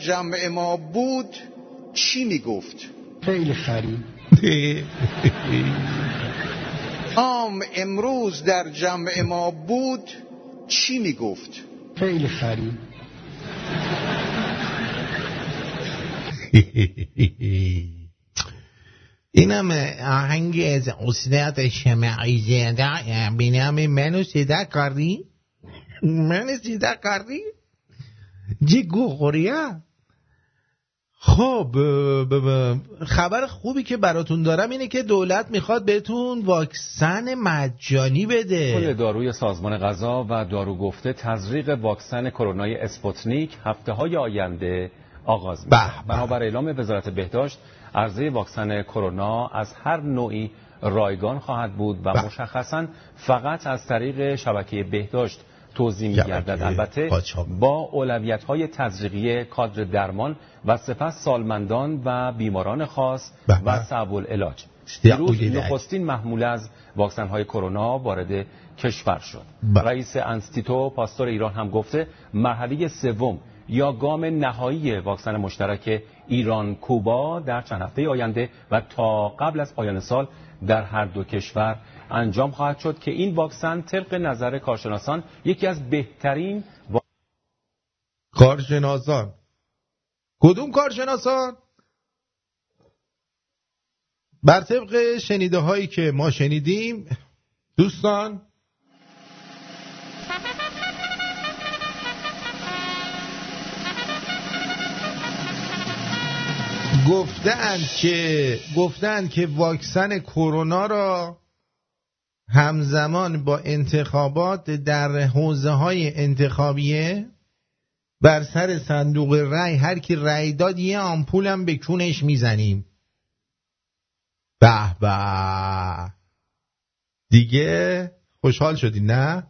جمع ما بود چی میگفت؟ خیلی خری. امروز در جمع ما بود چی میگفت؟ خیلی خری. اینم آهنگ از استاد شمعی زاده به نام منو صدا کردی؟ چه گوخوریه. خب خبر خوبی که براتون دارم اینه که دولت میخواد بهتون واکسن مجانی بده. کل داروی سازمان غذا و دارو گفته تزریق واکسن کرونای اسپوتنیک هفته‌های آینده آغاز می‌شود. بنابر اعلام وزارت بهداشت عرضه واکسن کرونا از هر نوعی رایگان خواهد بود و مشخصاً فقط از طریق شبکه بهداشت توضیح می‌گردد، البته با اولویت‌های تزریقی کادر درمان و سپس سالمندان و بیماران خاص و صعب العلاج. دیروز نخستین محموله از واکسن‌های کرونا وارد کشور شد. رئیس انستیتو پاستور ایران هم گفته مرحله سوم یا گام نهایی واکسن مشترک ایران کوبا در چند هفته آینده و تا قبل از پایان سال در هر دو کشور انجام خواهد شد که این واکسن طبق نظر کارشناسان یکی از بهترین کارشناسان کدوم کارشناسان؟ بر طبق شنیده هایی که ما شنیدیم دوستان گفتند که واکسن کرونا را همزمان با انتخابات در حوزه‌های انتخابیه بر سر صندوق رای هر کی رای داد یه آمپول هم به کونش میزنیم. به به دیگه خوشحال شدی نه؟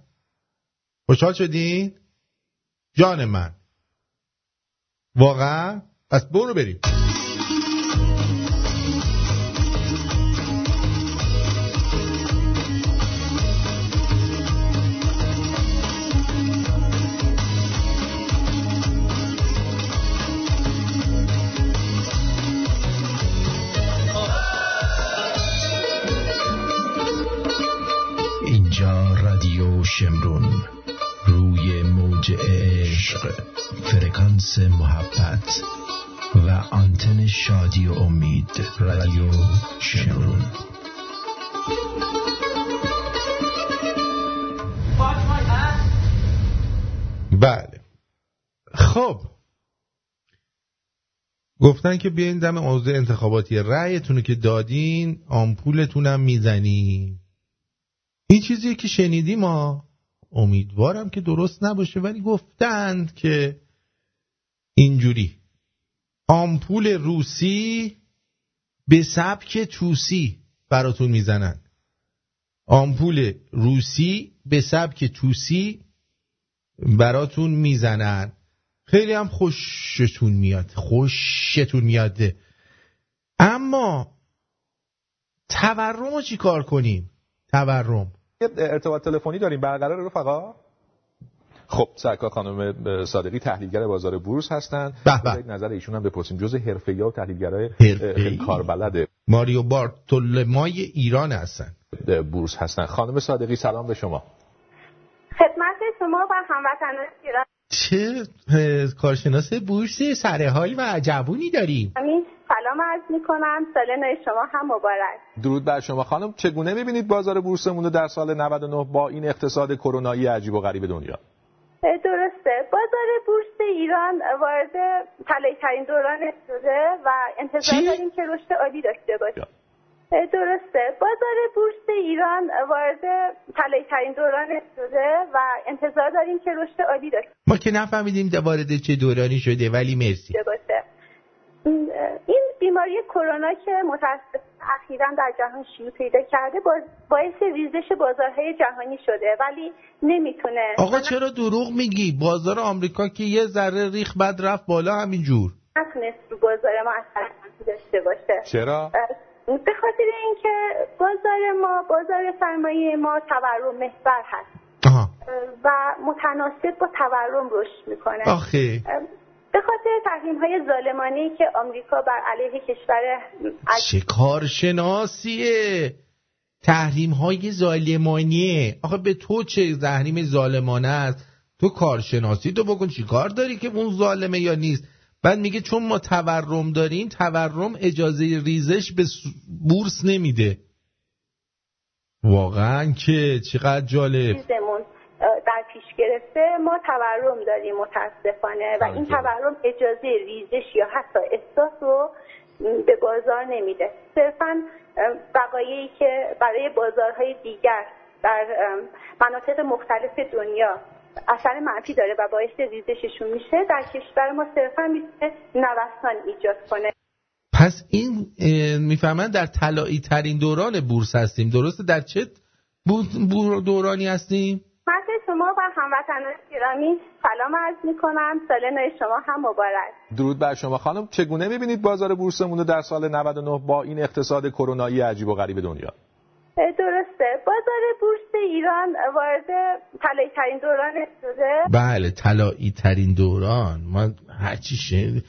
خوشحال شدی؟ جان من واقعا؟ پس برو بریم. شمرون روی موج عشق فرکانس محبت و آنتن شادی و امید رادیو شمرون بله خب گفتن که بیاین دم عوض انتخاباتی رأیتونو که دادین آمپولتونم میزنین. این چیزی که شنیدیم ما امیدوارم که درست نباشه ولی گفتند که اینجوری آمپول روسی به سبک توسی براتون میزنن. آمپول روسی به سبک توسی براتون میزنن. خیلی هم خوشتون میاد. اما تورم رو چی کار کنیم؟ تورم ارتباط تلفنی داریم برقرار رفقا. خب سرکار خانم صادقی تحلیلگر بازار بورس هستن. یک نظر ایشون هم بپرسیم. جزء حرفه‌ای‌ها و تحلیلگرای خیلی کاربلده ماریو بارتولمای ایران هستن. بورس هستن. خانم صادقی سلام به شما. خدمت شما و هموطنان ایران. چه کارشناس بورس سر حال و جوونی داریم. امید. سلام عرض می‌کنم. سال نو شما هم مبارک. درود بر شما خانم. چگونه می‌بینید بازار بورسمون رو در سال 99 با این اقتصاد کرونایی عجیب و غریب دنیا؟ درسته. بازار بورس ایران وارد طلایی‌ترین دوران شده و انتظار داریم که رشد عالی داشته باشه. درسته. بازار بورس ایران وارد طلایی‌ترین دوران شده و انتظار داریم که رشد عالی داشته باشه. ما که نفهمیدیم وارد چه دورانی شده ولی مرسی. این بیماری کرونا که متأسفانه اخیراً در جهان شیوع پیدا کرده باعث ریزش بازارهای جهانی شده ولی نمیتونه. آقا چرا دروغ میگی؟ بازار آمریکا که یه ذره ریخ بد رفت بالا همینجور. نتونست رو بازار ما اثر داشته باشه. چرا؟ به خاطر اینکه بازار سرمایه ما تورم محور هست. آه. و متناسب با تورم رشد میکنه. آخه به خاطر تحریم‌های ظالمانه‌ای که آمریکا بر علیه کشور چه کارشناسیه تحریم‌های ظالمانه. آخه به تو چه تحریم ظالمانه است؟ تو کارشناسی تو بکن چی کار داری که اون ظالمه یا نیست. بعد میگه چون ما تورم داریم تورم اجازه ریزش به بورس نمیده. واقعا که چقدر جالب در پیش گرفته. ما تورم داریم متاسفانه و این تورم اجازه ریزش یا حتی احساس رو به بازار نمیده. صرفاً وقایعی که برای بازارهای دیگر در مناطق مختلف دنیا اثر منفی داره و باعث ریزششون میشه در کشور ما صرفاً میتونه نوسان ایجاد کنه. پس این میفهمن در طلایی ترین دوران بورس هستیم. درسته. در چه دورانی هستیم؟ شما و هموطنان گرامی سلام عرض می‌کنم. سال نو شما هم مبارک. درود بر شما خانم. چگونه می‌بینید بازار بورسمون رو در سال 99 با این اقتصاد کرونایی عجیب و غریب دنیا؟ درسته. بازار بورس ایران وارد طلایی ترین دوران شده. بله طلایی ترین دوران. من هرچی شنید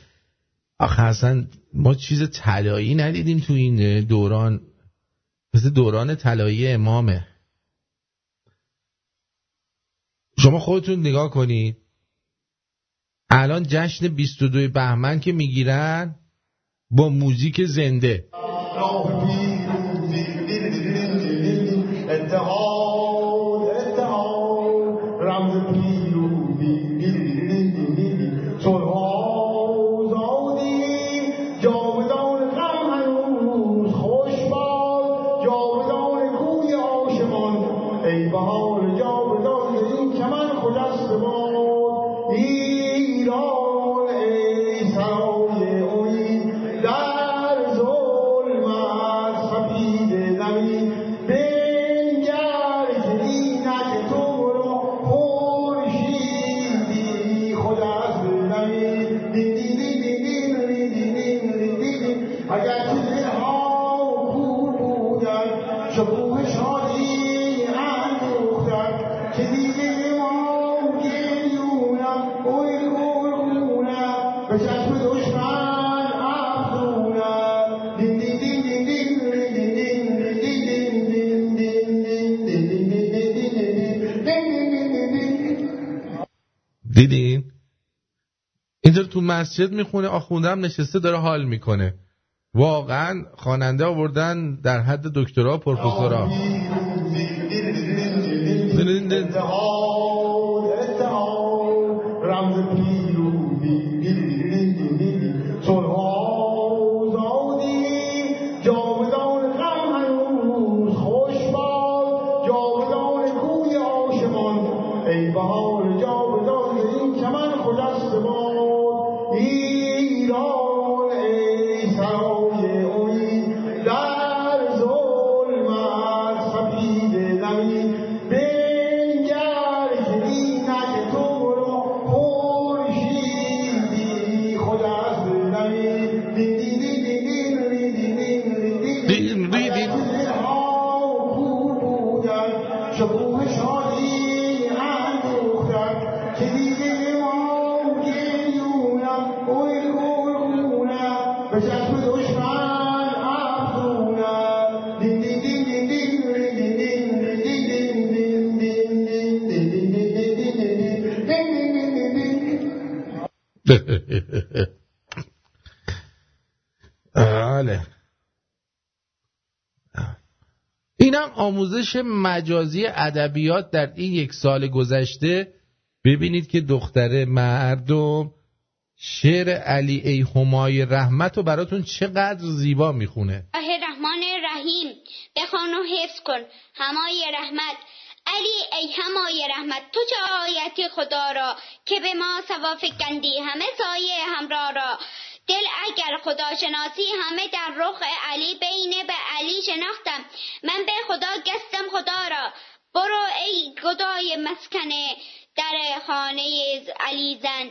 آخه اصلا ما چیز طلایی ندیدیم تو این دوران، مثل دوران طلایی امامه. شما خودتون نگاه کنید الان جشن 22 بهمن که میگیرن با موزیک زنده، دیدین؟ اینجا تو مسجد میخونه، آخونده هم نشسته داره حال میکنه. واقعا خواننده آوردن در حد دکترا پروفسورا. آله. اینم آموزش مجازی ادبیات در این یک سال گذشته. ببینید که دختر مردم شعر علی ای همای رحمت رو براتون چقدر زیبا میخونه. رحمان رحیم بخوان و حفظ کن، همای رحمت علی ای همای رحمت، تو چه آیت خدا را که به ما ثواب گندی همه سایه همراه را، دل اگر خدا شناسی همه در رخ علی، بینه به علی شناختم من به خدا گستم خدا را، برو ای گدای مسکنه در خانه علی زن،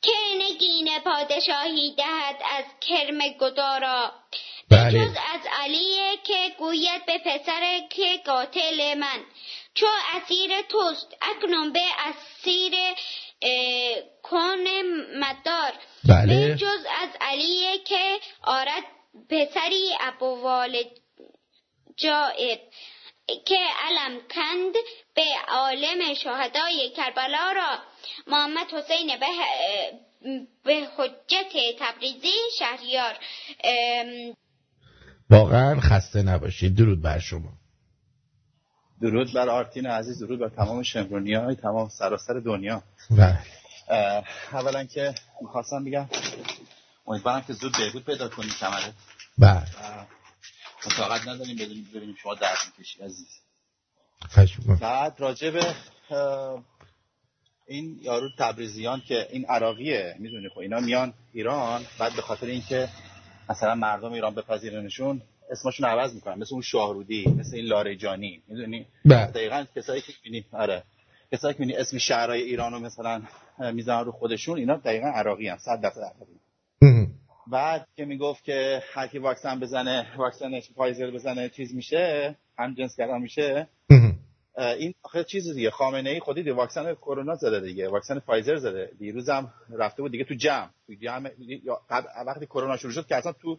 که نگین پادشاهی دهد از کرم گدا را، بجز از علیه که گوید به پسر که قاتل من، چو اسیر توست اکنون به اسیر کن مدار، بله. بجز از علیه که آرد پسری ابوال جائب، که علم کند به عالم شهدای کربلا را، محمد حسین به حجت تبریزی شهریار. واقعا خسته نباشید. درود بر شما، درود بر آرتین عزیز، درود بر تمام شمرونی‌های تمام سراسر دنیا. اولا که می‌خواستم بگم امیدوارم که زود بهبود پیدا کنید کمرت. بله. مطاقت نداریم ببینیم شما درد می‌کشید عزیز. خشم. بعد راجب این یارو تبریزیان که این عراقیه، می‌دونی خب اینا میان ایران بعد به خاطر اینکه مثلا مردم ایران بپذیرنشون اسمشون عوض میکنن، مثل اون شاهرودی، مثل این لاریجانی، میدونی دقیقاً کسایی که میبینی، آره کسایی که میبینی اسم شهرهای ایرانو مثلا میذارن رو خودشون، اینا دقیقاً عراقی ان، 100 درصد عراقی. بعد که میگفت که هر کی واکسن بزنه، واکسن فایزر بزنه چیز میشه، هم جنس گرا میشه. این آخه چیز دیگه، خامنه ای خودی واکسن کرونا زده دیگه، واکسن فایزر زده، دیروزم رفته بود دیگه تو جمع وقتی کرونا شروع شد که اصلا تو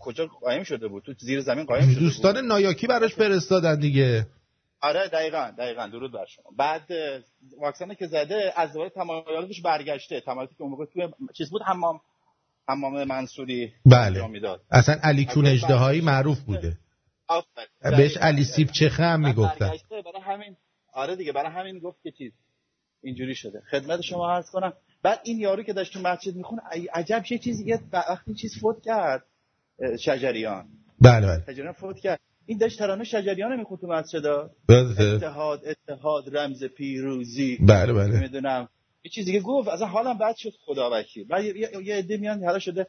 کجا قایم شده بود، تو زیر زمین قایم شده بود، دوستان نایاکی براش فرستادن دیگه. آره دقیقاً درود بر شما. بعد واکسنی که زده از دوباره تمایلاتش برگشته، تمایلاتی که اون موقع تو چیز بود، حمام منصوری انجام میداد. بله. اصلا علی کون اژدهایی معروف بوده. بهش علی سیب چخه هم میگفتن. برای همین آره دیگه، برای همین گفت که چیز اینجوری شده. خدمت شما عرض کنم. بعد این یارو که داشت تو مسجد میخونه عجب چه چیزیه، وقتی چیز فوت کرد شجریان. بله. شجریان فوت کرد. این داشت ترانه شجریان میخوند تو مسجدا. اتحاد رمز پیروزی. بله. نمیدونم. یه چیز دیگه گفت، اصلا حالم بد شد خدا وکیل. بعد یه عده میان حالا شده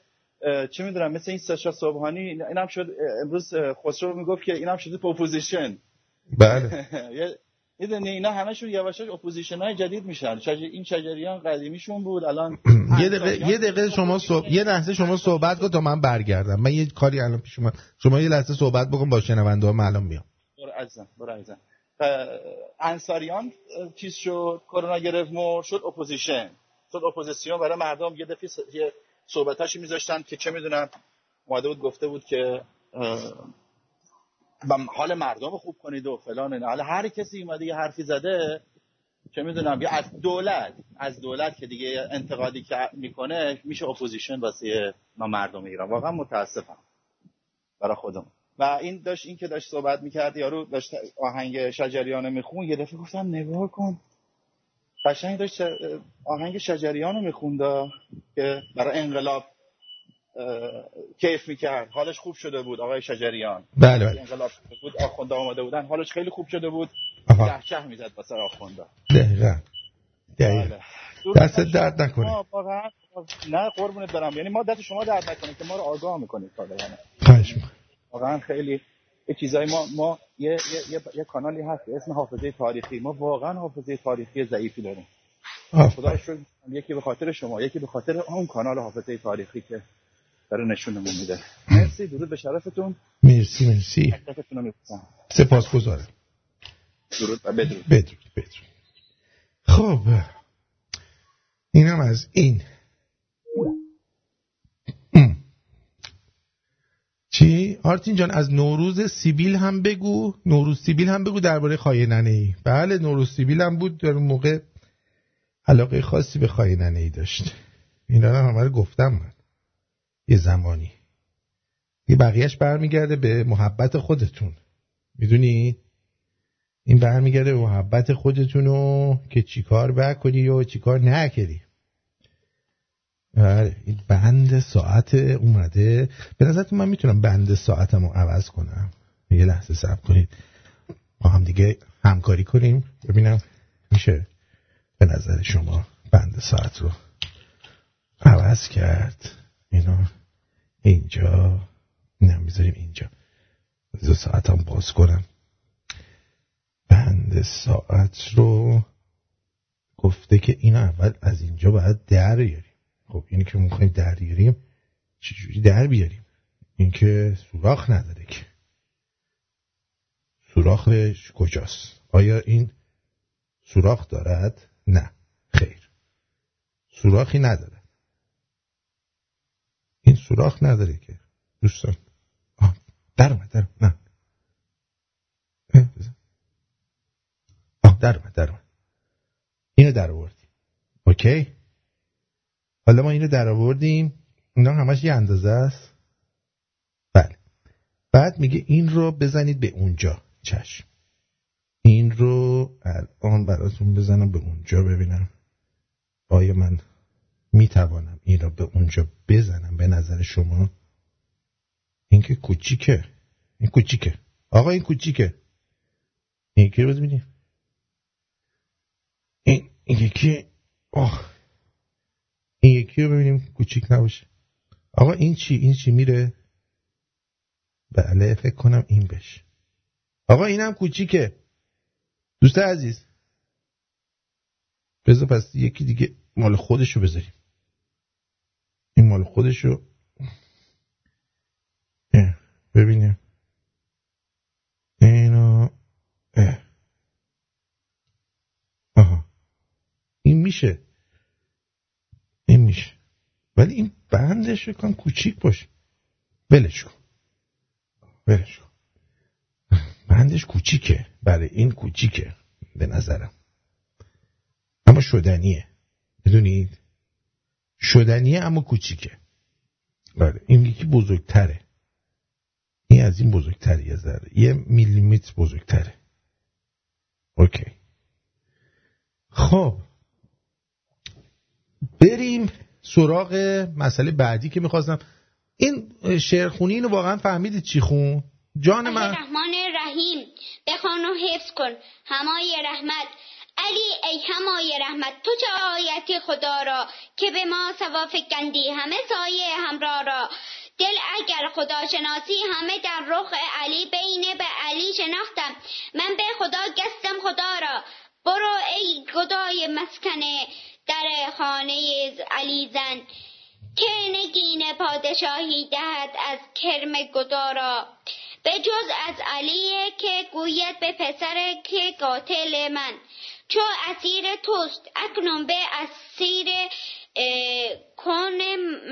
چه میدونم مثل این ساشا صبحانی، اینم شد امروز خسرو میگفت که اینم شده اپوزیشن. بله. یه اینا همشون یواشاش اپوزیشن های جدید میشن. این شجریان قدیمیشون بود، الان یه دقیقه شما یه لحظه شما صحبت کن تا من برگردم. من یه کاری الان پیش اومد. شما یه لحظه صحبت بکن با شنونده ها، من الان میام. برو عزیزم. انصاریان چیز شد، کرونا گرفت، مر شد اپوزیشن. شد اپوزیسیون برای مردم. یه دفعه یه صحبتاشو میذاشتن که چه میدونم اومده بود گفته بود که حال مردم رو خوب کنید و فلان. حالا هر کسی اومده یه حرفی زده، چه میدونم، یا از دولت که دیگه انتقادی که میکنه میشه اپوزیشن واسه ما مردم ایران. واقعا متاسفم برای خودم. و این که داشت صحبت میکرد، یارو داشت آهنگ شجریان میخوند، یه دفعه گفتم نگاه کن قشنگ داشت آهنگ شجریان میخوند که برای انقلاب کیف میکرد، حالش خوب شده بود آقای شجریان. بله. انقلاب شده بود، آخونده آمده بودن، حالش خیلی خوب شده بود، دهچه میزد بسر آخونده. دقیقا. دست درد نکنه. نه قربونت برم، یعنی ما دست شما درد نکنه که ما رو آگاه میکنید. واقعا خیلی چیزایی ما یه کانالی هست اسم حافظه تاریخی، ما واقعا حافظه تاریخی ضعیفی داریم. خدا شکر یکی به خاطر شما، یکی به خاطر اون کانال حافظه تاریخی که داره نشونمون میده. مرسی، درود به شرفتون. مرسی. سپاسگزارم. درود و بدرود. خب اینم از این. چی؟ آرتین جان از نوروز سیبیل هم بگو درباره خایننه‌ای. بله نوروز سیبیل هم بود، در اون موقع علاقه خاصی به خایننه‌ای داشت. اینا رو همه رو گفتم من یه زمانی. این بقیهش برمیگرده به محبت خودتون، میدونی؟ این برمیگرده به محبت خودتونو که چیکار بکنی و چیکار نکنی. آره این بند ساعت اومده. به نظرتون من میتونم بند ساعتمو عوض کنم؟ یه لحظه صبر کنید با هم دیگه همکاری کنیم ببینم میشه به نظر شما بند ساعت رو عوض کرد. اینا اینجا نمیذاریم، اینجا دو ساعتم باز کنم. بند ساعت رو گفته که اینا اول از اینجا باید در بیاریم. خب اینی که میخوایم در بیاریم چجوری در بیاریم؟ این که سوراخ نداره که. سوراخش کجاست؟ آیا این سوراخ دارد؟ نه خیر، سوراخی نداره، این سوراخ نداره که دوستان. درمه نه درمه اینو در آوردیم. اوکی حالا ما اینو در آوردیم، اینا همش یه اندازه است. بله بعد میگه این رو بزنید به اونجا. چشم، این رو الان براتون بزنم به اونجا ببینم آیا من میتوانم این رو به اونجا بزنم. به نظر شما این که کوچیکه، این کوچیکه آقا، این کوچیکه، این که رو ببینید، این یکی، آه این یکی رو ببینیم کوچیک نباشه. آقا این چی میره؟ بله فکر کنم این بشه. آقا اینم کوچیکه دوست عزیز، بذار پس یکی دیگه مال خودشو بذاریم. این مال خودشو ببینیم، اینو میشه این میشه، ولی این بندش کن کوچیک باشه، بلش کن بندش کوچیکه، برای این کوچیکه به نظرم، اما شدنیه، میدونید شدنیه اما کوچیکه، بله این یکی بزرگتره، این از این بزرگتره، یه میلیمتر بزرگتره. اوکی خب بریم سراغ مسئله بعدی که میخواستم. این شعرخونی اینو واقعا فهمیدید چی خون؟ جان من رحمان رحیم بخوان و حفظ کن، همای رحمت علی ای همای رحمت، تو چه آیت خدا را که به ما ثواب گندی همه سایه همراه را، دل اگر خدا شناسی همه در رخ علی، بینه به علی شناختم من به خدا گستم خدا را، برو ای خدای مسکنه در خانه علی زن، که نگین پادشاهی دهد از کرم گدارا، به جز از علیه که گوید به پسر که قاتل من، چو اسیر توست اکنون به اسیر کن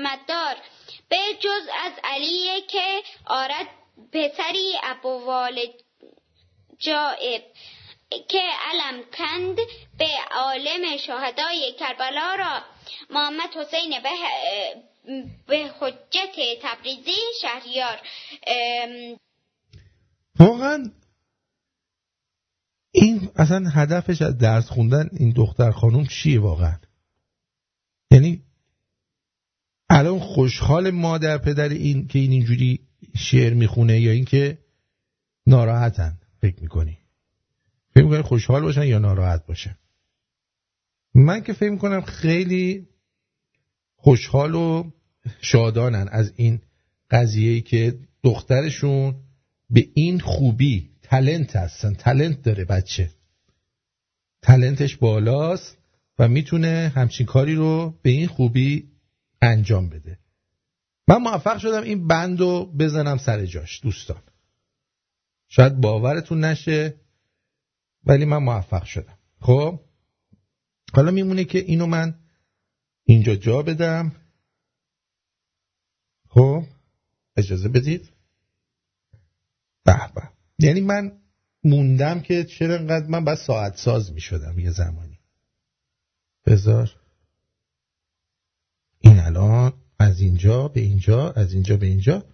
مدار، به جز از علیه که آرد پسری ابوال جائب، که علم کند به عالم شهدای کربلا را، محمد حسین به حجت تبریزی شهریار. واقعا این اصلا هدفش از درس خوندن این دختر خانم چیه واقعا؟ یعنی الان خوشحال مادر پدر این که این اینجوری شعر میخونه، یا این که ناراحتن؟ فکر میکنی خوشحال باشن یا ناراحت باشن؟ من که فکر میکنم خیلی خوشحال و شادانن از این قضیه‌ای که دخترشون به این خوبی تلنت هستن، تلنت داره بچه، تلنتش بالاست و میتونه همچین کاری رو به این خوبی انجام بده. من موفق شدم این بند رو بزنم سر جاش دوستان، شاید باورتون نشه ولی من موفق شدم. خب حالا میمونه که اینو من اینجا جا بدم. خب اجازه بدید. به یعنی من موندم که چرا انقدر من بس ساعت ساز میشدم یه زمانی. بذار این الان از اینجا به اینجا، از اینجا به اینجا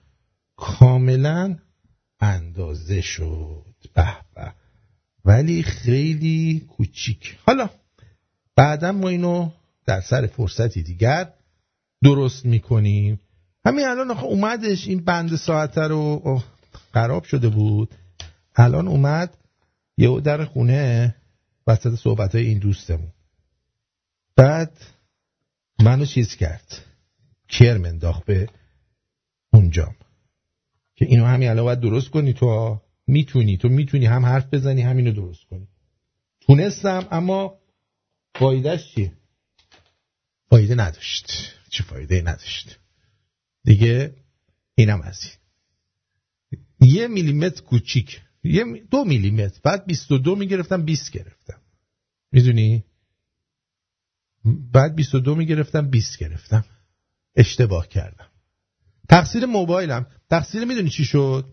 کاملا اندازه شد. به ولی خیلی کوچیک. حالا بعدا ما اینو در سر فرصتی دیگر درست میکنیم. همین الان اومدش این بند ساعت رو خراب شده بود، الان اومد یهو در خونه وسط صحبت های این دوستمون، بعد منو چیز کرد، کرم انداخت به اونجام که اینو همین الان باید درست کنی، تو میتونی هم حرف بزنی همینو درست کنی. تونستم، اما فایدهش چیه؟ فایده نداشت. چه فایده نداشت دیگه. اینم از این یه میلیمتر کوچیک، دو میلیمتر، بعد 22 میگرفتم 20 گرفتم، میدونی؟ بعد 22 میگرفتم 20 گرفتم. اشتباه کردم، تقصیر موبایلم، تقصیر میدونی چی شد؟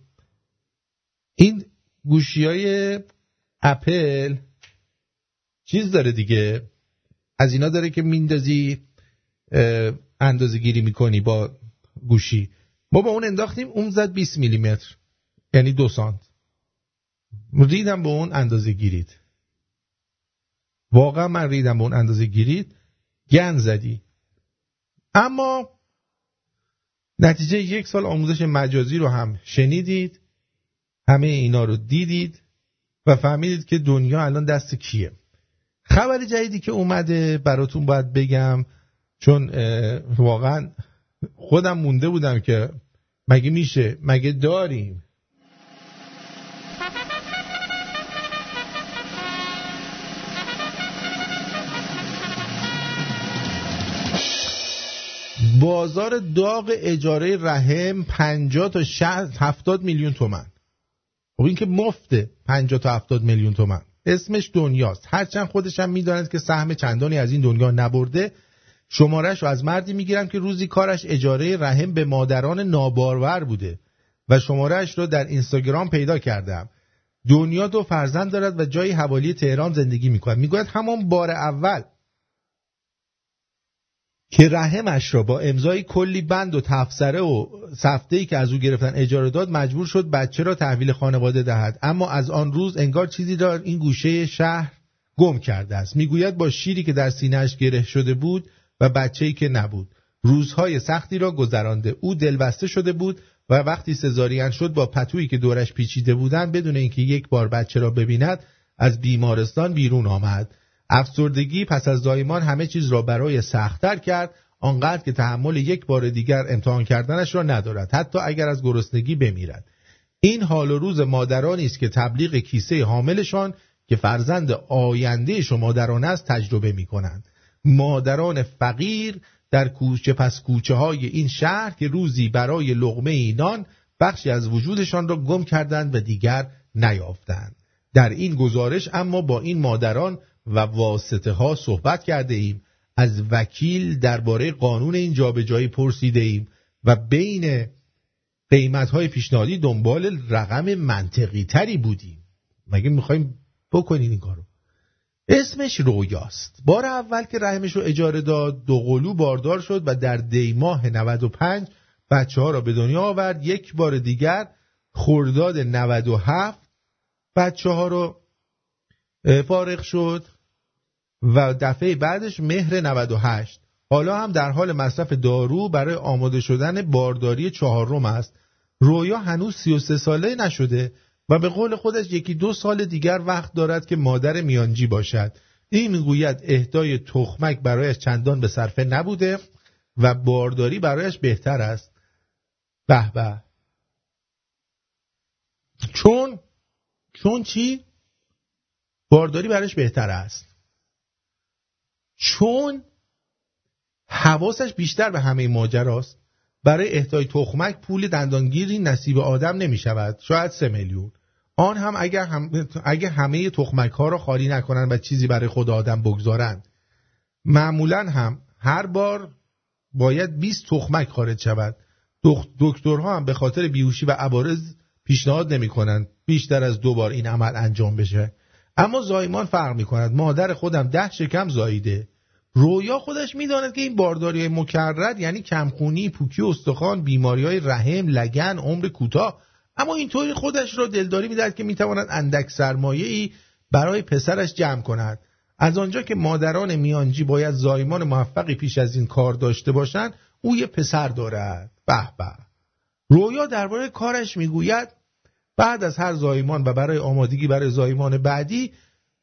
این گوشیای اپل چیز داره دیگه، از اینا داره که میندازی اندازه گیری میکنی با گوشی، ما با اون انداختیم، اون زد 20 میلیمتر، یعنی 2 سانت. ریدم با اون اندازه گیرید، واقعا من ریدم با اون اندازه گیرید، گن زدی. اما نتیجه 1 سال آموزش مجازی رو هم شنیدید، همه اینا رو دیدید و فهمیدید که دنیا الان دست کیه. خبر جدیدی که اومده براتون باید بگم، چون واقعا خودم مونده بودم که مگه میشه، مگه داریم. بازار داغ اجاره رحم 50 تا 70 میلیون تومان. خب این که مفته، 50 تا 70 میلیون تومان. اسمش دنیاست. هرچند خودش هم میداند که سهم چندانی از این دنیا نبرده، شمارش رو از مردی میگیرم که روزی کارش اجاره رحم به مادران نابارور بوده و شمارش رو در اینستاگرام پیدا کردم. دنیا 2 فرزند دارد و جایی حوالی تهران زندگی میکند. میگوید همان بار اول که رحمش را با امضای کلی بند و تفسره و سفته‌ای که از او گرفتن اجاره داد، مجبور شد بچه را تحویل خانواده دهد. اما از آن روز انگار چیزی را این گوشه شهر گم کرده است. میگوید با شیری که در سینه‌اش گره شده بود و بچه‌ای که نبود، روزهای سختی را گذرانده. او دلبسته شده بود و وقتی سزارین شد با پتویی که دورش پیچیده بودند، بدون اینکه یک بار بچه را ببیند، از بیمارستان بیرون آمد. افسردگی پس از زایمان همه چیز را برای سخت‌تر کرد، آنقدر که تحمل یک بار دیگر امتحان کردنش را ندارد، حتی اگر از گرسنگی بمیرد. این حال و روز مادرانی است که تبلیغ کیسه حاملشان که فرزند آینده شما در آن است تجربه می‌کنند. مادران فقیر در کوچه پس کوچه های این شهر که روزی برای لقمه نان بخشی از وجودشان را گم کردند و دیگر نیافتند. در این گزارش اما با این مادران و واسطه ها صحبت کرده ایم، از وکیل درباره قانون این جابجایی پرسیده ایم و بین قیمت های پیشنهادی دنبال رقم منطقی تری بودیم. مگه میخوایم بکنین این کارو؟ اسمش رویاست. بار اول که رحمش رو اجاره داد، 2 قلو باردار شد و در دیماه 95 بچه ها را به دنیا آورد. یک بار دیگر خرداد 97 بچه ها رو فارغ شد و دفعه بعدش مهر 98. حالا هم در حال مصرف دارو برای آماده شدن بارداری 4 است. رویا هنوز 33 ساله نشده و به قول خودش 1-2 سال دیگر وقت دارد که مادر میانجی باشد. این میگوید اهدای تخمک برایش چندان به صرفه نبوده و بارداری برایش بهتر است. به به. چون چی؟ بارداری برایش بهتر است. چون حواسش بیشتر به همه ماجراست. برای اهدای تخمک پول دندانگیری نصیب آدم نمی شود، شاید 3 میلیون. آن هم اگه همه تخمک ها را خالی نکنند و چیزی برای خود آدم بگذارند. معمولا هم هر بار باید 20 تخمک خارج شود. دکترها هم به خاطر بیهوشی و عوارض پیشنهاد نمی کنند بیشتر از 2 بار این عمل انجام بشه. اما زایمان فرق می کند. مادر خودم 10 شکم زاییده. رویا خودش می داند که این بارداری مکرر یعنی کمخونی، پوکی استخوان، بیماری های رحم، لگن، عمر کوتاه. اما اینطوری خودش را دلداری می دهد که می تواند اندک سرمایه‌ای برای پسرش جمع کند. از آنجا که مادران میانجی باید زایمان موفقی پیش از این کار داشته باشند، او یه پسر دارد. به به. رویا درباره کارش می گوید بعد از هر زایمان و برای آمادگی برای زایمان بعدی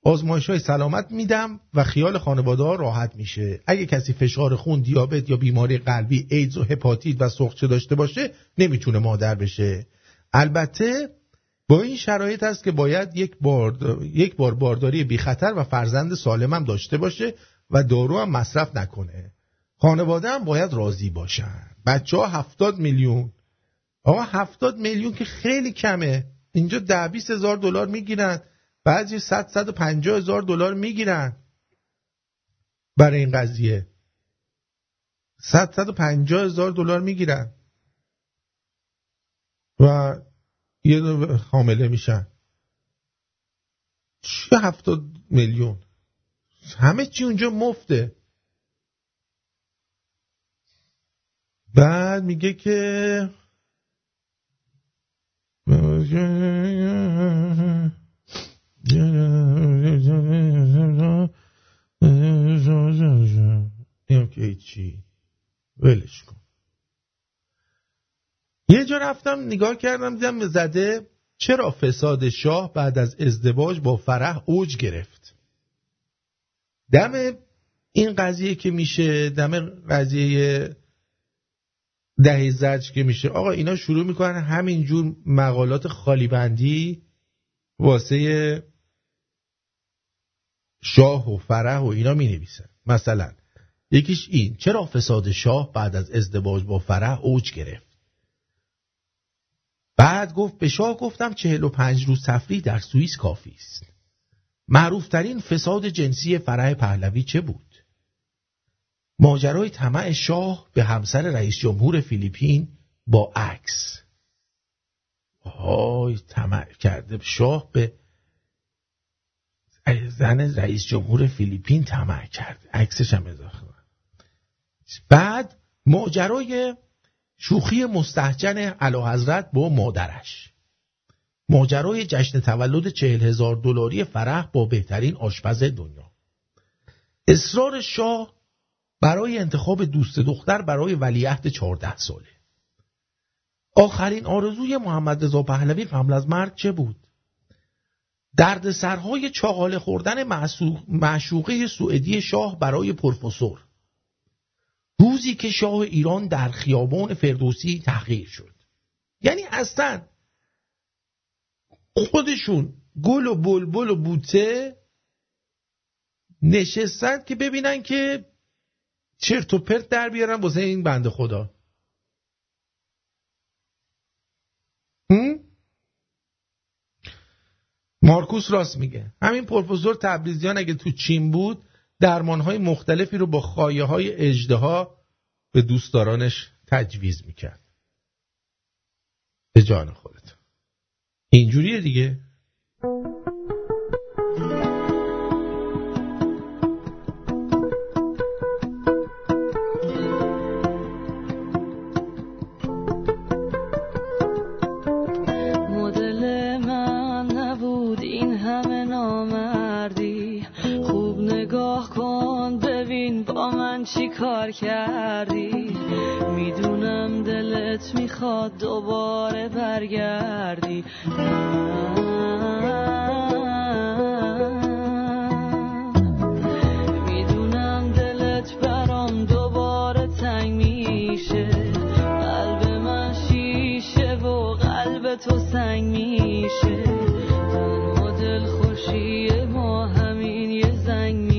آزمایش‌های سلامت میدم و خیال خانواده‌ها راحت میشه. اگه کسی فشار خون، دیابت یا بیماری قلبی، ایدز و هپاتیت و سوختچه داشته باشه نمیتونه مادر بشه. البته با این شرایط است که باید یک بار بارداری بی خطر و فرزند سالم هم داشته باشه و دارو هم مصرف نکنه. خانواده هم باید راضی باشن. بچه‌ها 70 میلیون. آقا 70 میلیون که خیلی کمه. اینجا 10-20 هزار دلار میگیرن. بعضی 100-150 هزار دلار میگیرن برای این قضیه. 100-150 هزار دلار میگیرن و یه دو حامله میشن. چه 70 میلیون؟ همه چی اونجا مفته. بعد میگه که این که چی؟ ولش کن. یه جا رفتم نگاه کردم دیدم زده چرا فساد شاه بعد از ازدواج با فرح اوج گرفت. دم این قضیه که میشه، دم قضیه دهی زرج که میشه، آقا اینا شروع میکنن همینجور مقالات خالیبندی واسه شاه و فرح و اینا می نویسن. مثلا یکیش این: چرا فساد شاه بعد از ازدواج با فرح اوج گرفت. بعد گفت به شاه گفتم 45 روز تفریح در سوئیس کافی است. معروفترین فساد جنسی فرع پهلوی چه بود؟ ماجرای طمع شاه به همسر رئیس جمهور فیلیپین با عکس. آهای طمع کرده شاه به زن رئیس جمهور فیلیپین طمع کرده، عکسش هم اضافه. بعد ماجرای شوخی مستهجن اعلیحضرت با مادرش، ماجرای جشن تولد $40,000 فرح با بهترین آشپز دنیا، اصرار شاه برای انتخاب دوست دختر برای ولیعهد 14 ساله. آخرین آرزوی محمد رضا پهلوی قبل از مرگ چه بود؟ درد سرهای چاغاله خوردن معشوقه سوئدی شاه برای پروفسور، روزی که شاه ایران در خیابان فردوسی تحقیر شد. یعنی اصلا خودشون گل و بلبل و بوته نشستن که ببینن که چرت و پرت در بیارن واسه این بنده خدا. مارکوس راست میگه. همین پروفسور تبریزیان اگه تو چین بود درمانهای مختلفی رو با خایه‌های اژدها به دوستدارانش تجویز میکرد. به جان خودت. اینجوریه دیگه. چی کار کردی؟ میدونم دلت میخواد دوباره برگردی. میدونم دلت برام دوباره تنگ میشه، قلب من شیشه و قلب تو سنگ میشه. تنها دلخوشی ما همین یه زنگ میشه.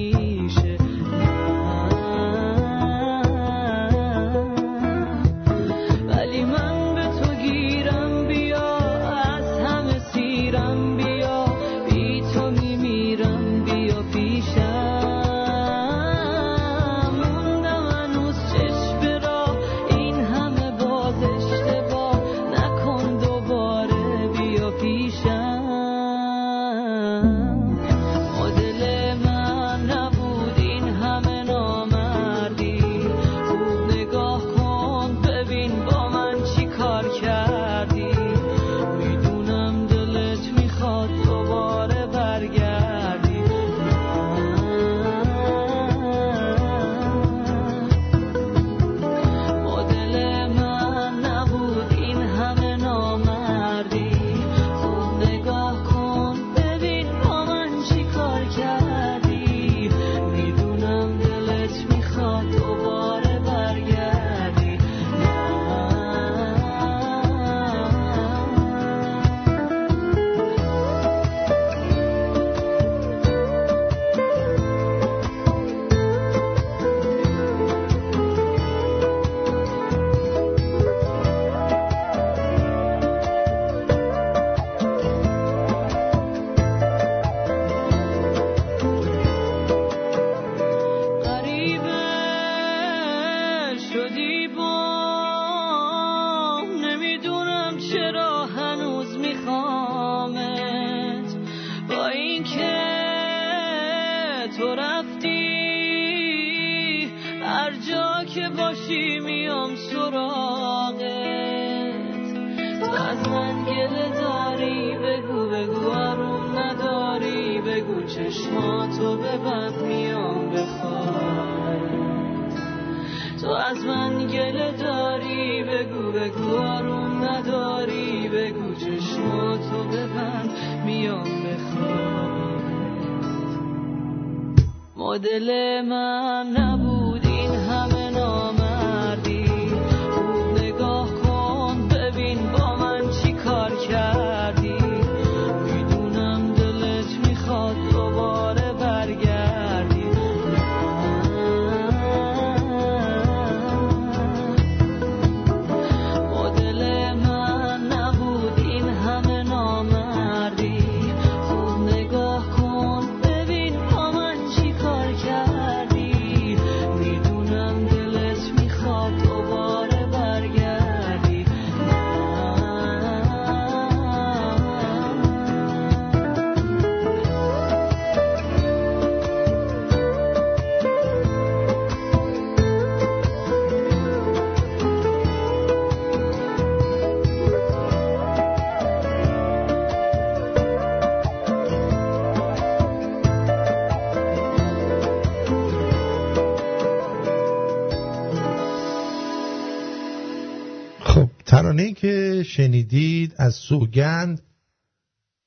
ترانه‌ای که شنیدید از سوگند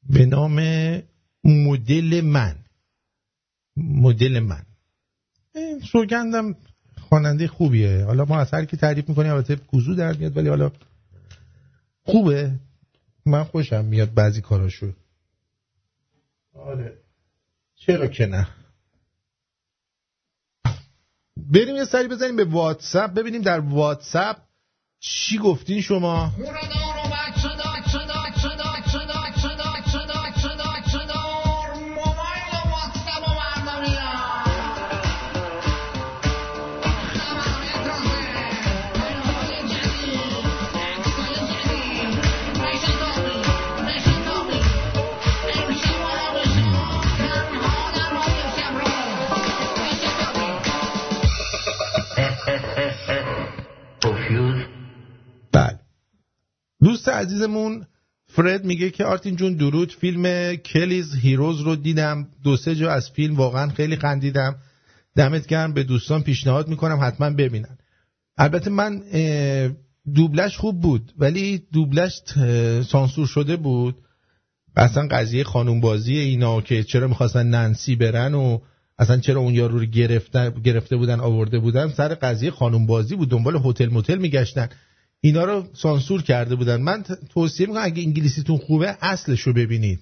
به نام مدل من. این سوگندم خواننده خوبیه. حالا ما از هر کی تعریف می‌کنیم البته کوزو در میاد، ولی حالا خوبه، من خوشم میاد بعضی کاراشو. آره چرا که نه. بریم یه سری بزنیم به واتساپ ببینیم در واتساپ چی گفتین شما. دوست عزیزمون فرد میگه که آرتین جون درود، فیلم کلیز هیروز رو دیدم، 2-3 جا از فیلم واقعا خیلی خندیدم، دمت گرم، به دوستان پیشنهاد میکنم حتما ببینن. البته من دوبلش خوب بود ولی دوبلش سانسور شده بود، اصلا قضیه خانوم بازی اینا که چرا میخواستن ننسی برن و اصلا چرا اون یارو رو گرفته بودن آورده بودن، سر قضیه خانوم بازی بود، دنبال هتل موتل میگشتن، اینا رو سانسور کرده بودن. من توصیه میکنم اگه انگلیسیتون خوبه اصلش رو ببینید،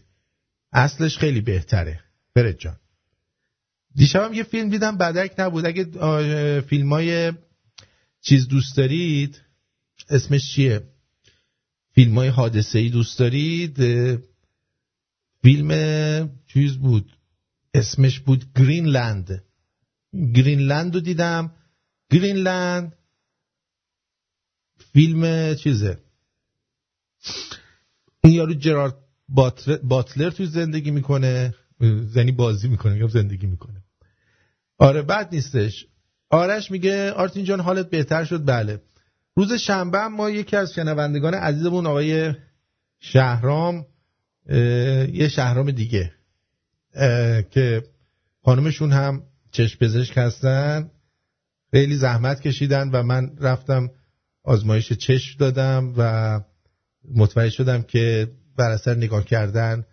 اصلش خیلی بهتره. فرد جان دیشبم یه فیلم دیدم بدک نبود، اگه فیلمای چیز دوست دارید، اسمش چیه، فیلمای حادثه‌ای دوست دارید، فیلم چیز بود اسمش بود گرینلند رو دیدم. گرینلند فیلم چیزه، این یارو جرارد باتلر توی زندگی میکنه، یعنی بازی میکنه یا زندگی میکنه. آره بد نیستش. آرش میگه آرتین جان حالت بهتر شد؟ بله. روز شنبه ما یکی از شنوندگان عزیزمون آقای شهرام، یه شهرام دیگه که خانومشون هم چشم پزشک هستن، خیلی زحمت کشیدن و من رفتم آزمایش چشم دادم و متوجه شدم که بر اثر نگاه کردن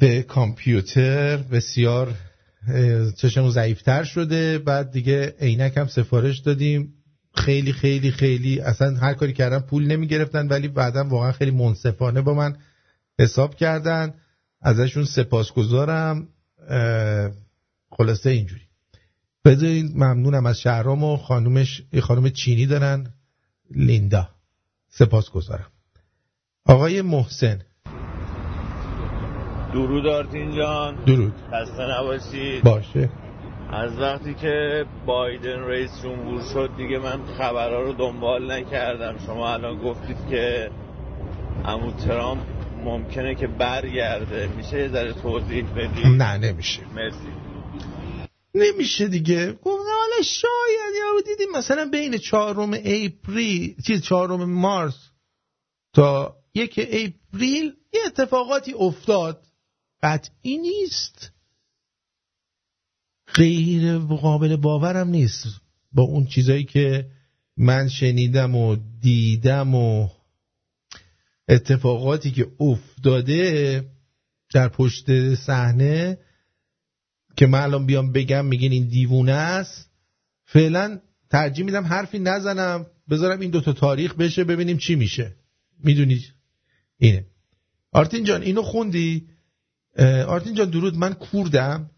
به کامپیوتر بسیار چشمون ضعیف‌تر شده. بعد دیگه عینک هم سفارش دادیم، خیلی خیلی خیلی اصلا هر کاری کردم پول نمی گرفتن، ولی بعدم واقعا خیلی منصفانه با من حساب کردن، ازشون سپاسگزارم. خلاصه اینجوری بذارید. ممنونم از شهرام و خانومش، خانوم چینی دارن، لیندا، سپاسگزارم. آقای محسن درود آرتین جان. درود، خسته نباشید. باشه. از وقتی که بایدن رئیس جمهور شد دیگه من خبرها رو دنبال نکردم. شما الان گفتید که عمو ترامپ ممکنه که برگرده، میشه یه ذره توضیح بدید؟ نه نمیشه. مرسی. نمیشه دیگه. گفتم حالا شاید یا دیدیم مثلا بین 4 مارس تا 1 اپریل یه اتفاقاتی افتاد، قطعی نیست، غیر قابل باورم نیست با اون چیزایی که من شنیدم و دیدم و اتفاقاتی که افتاده در پشت صحنه، که من الان بیام بگم میگن این دیوونه است. فعلا ترجیح میدم حرفی نزنم، بذارم این دوتا تاریخ بشه ببینیم چی میشه. میدونی اینه. آرتین جان اینو خوندی؟ آرتین جان درود، من کوردم.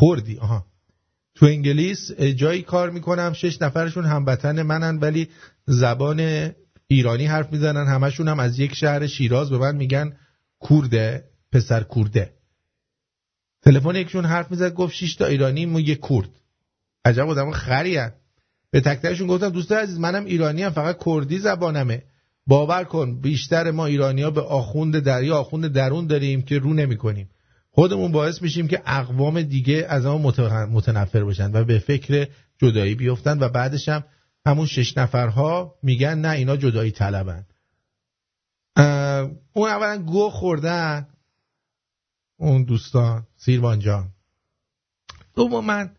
کردی؟ آها. تو انگلیس جایی کار میکنم، 6 نفرشون هموطن منن ولی زبان ایرانی حرف میزنن، همشون هم از یک شهر شیراز، به من میگن کورده، پسر کورده. تلفن یکشون حرف میزد گفت 6 تا ایرانی و 1 کرد. عجب آدم خریه. به تک تکشون گفتم دوستان عزیز منم ایرانی ام، فقط کردی زبانمه. باور کن بیشتر ما ایرانی‌ها به آخوند دریا، آخوند درون داریم که رو نمی‌کنیم. خودمون باعث میشیم که اقوام دیگه از ما متنفر بشن و به فکر جدایی بیفتن و بعدش هم همون 6 نفرها میگن نه اینا جدایی طلبن. اون اولا گو خوردن اون دوستان سیروان جان. دوم من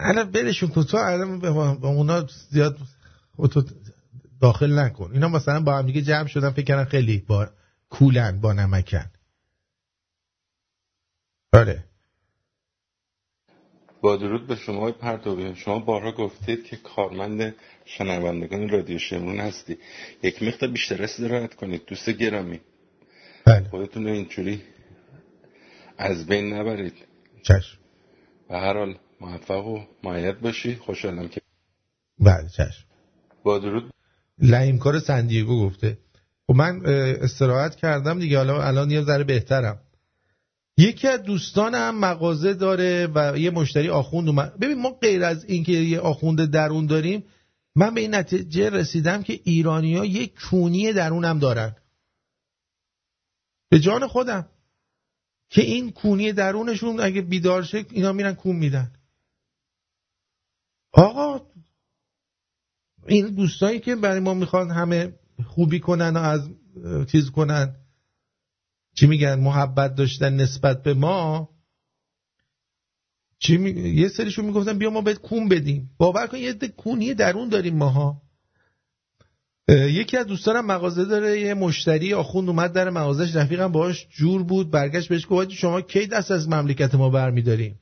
علم بلشون کوتاه، علم به اونا زیاد داخل نکن. اینا مثلا با هم دیگه جمع شدن فکر کردن خیلی با کولن، با نمکن. آره. با درود به شما آقای پرتویان، شما بارها گفتید که کارمند شنوندگان رادیو شمرون هستی. یک مقدار بیشتر استراحت کنید دوست گرامی. بله. خودتون رو اینجوری از بین نبرید. چشم. به هر حال موفق و مؤید باشی. خوشحالم که بله چشم. با درود. لعیم کار سندیگو گفته. خب من استراحت کردم دیگه، حالا الان یه ذره بهترم. یکی از دوستانم مغازه داره و یه مشتری آخوند اومد. ببین ما غیر از اینکه یه آخوند درون داریم، من به این نتیجه رسیدم که ایرانی‌ها یک کونی درونم دارن. به جان خودم که این کونی درونشون اگه بیدار شه اینا میرن کون میدن. آقا این دوستایی که برای ما میخوان همه خوبی کنن و از چیز کنن، چی میگن، محبت داشتن نسبت به ما، یه سریشون میگفتن بیا ما بهت کون بدیم. باور کن یه کونی درون داریم ماها. یکی از دوستانم مغازه داره، یه مشتری آخوند اومد در مغازهش، رفیقم باهاش جور بود، برگشت بهش گفت شما کی دست از مملکت ما برمیداریم؟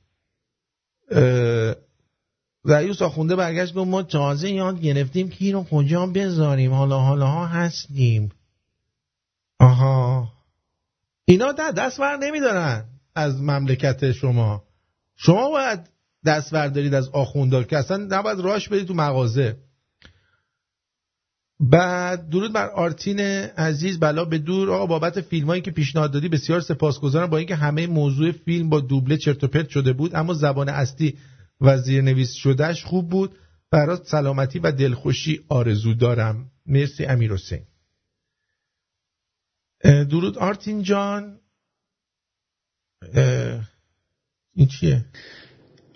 رئیس آخونده برگشت گفت ما تازه یاد گرفتیم که اینو کجا بذاریم، حالا حالا ها هستیم. آها اینا دست ور نمیدارن از مملکت شما. شما باید دست ور دارید از آخوندار که اصلا نباید راش برید تو مغازه. بعد درود بر آرتین عزیز، بلا به دور. آقا بابت فیلمایی که پیشنهاد دادی بسیار سپاسگزارم، با اینکه همه موضوع فیلم با دوبله چرت و پرت شده بود اما زبان اصلی و زیرنویس شدهش خوب بود. برات سلامتی و دلخوشی آرزو دارم. مرسی امیرحسین. درود آرتین جان. این چیه؟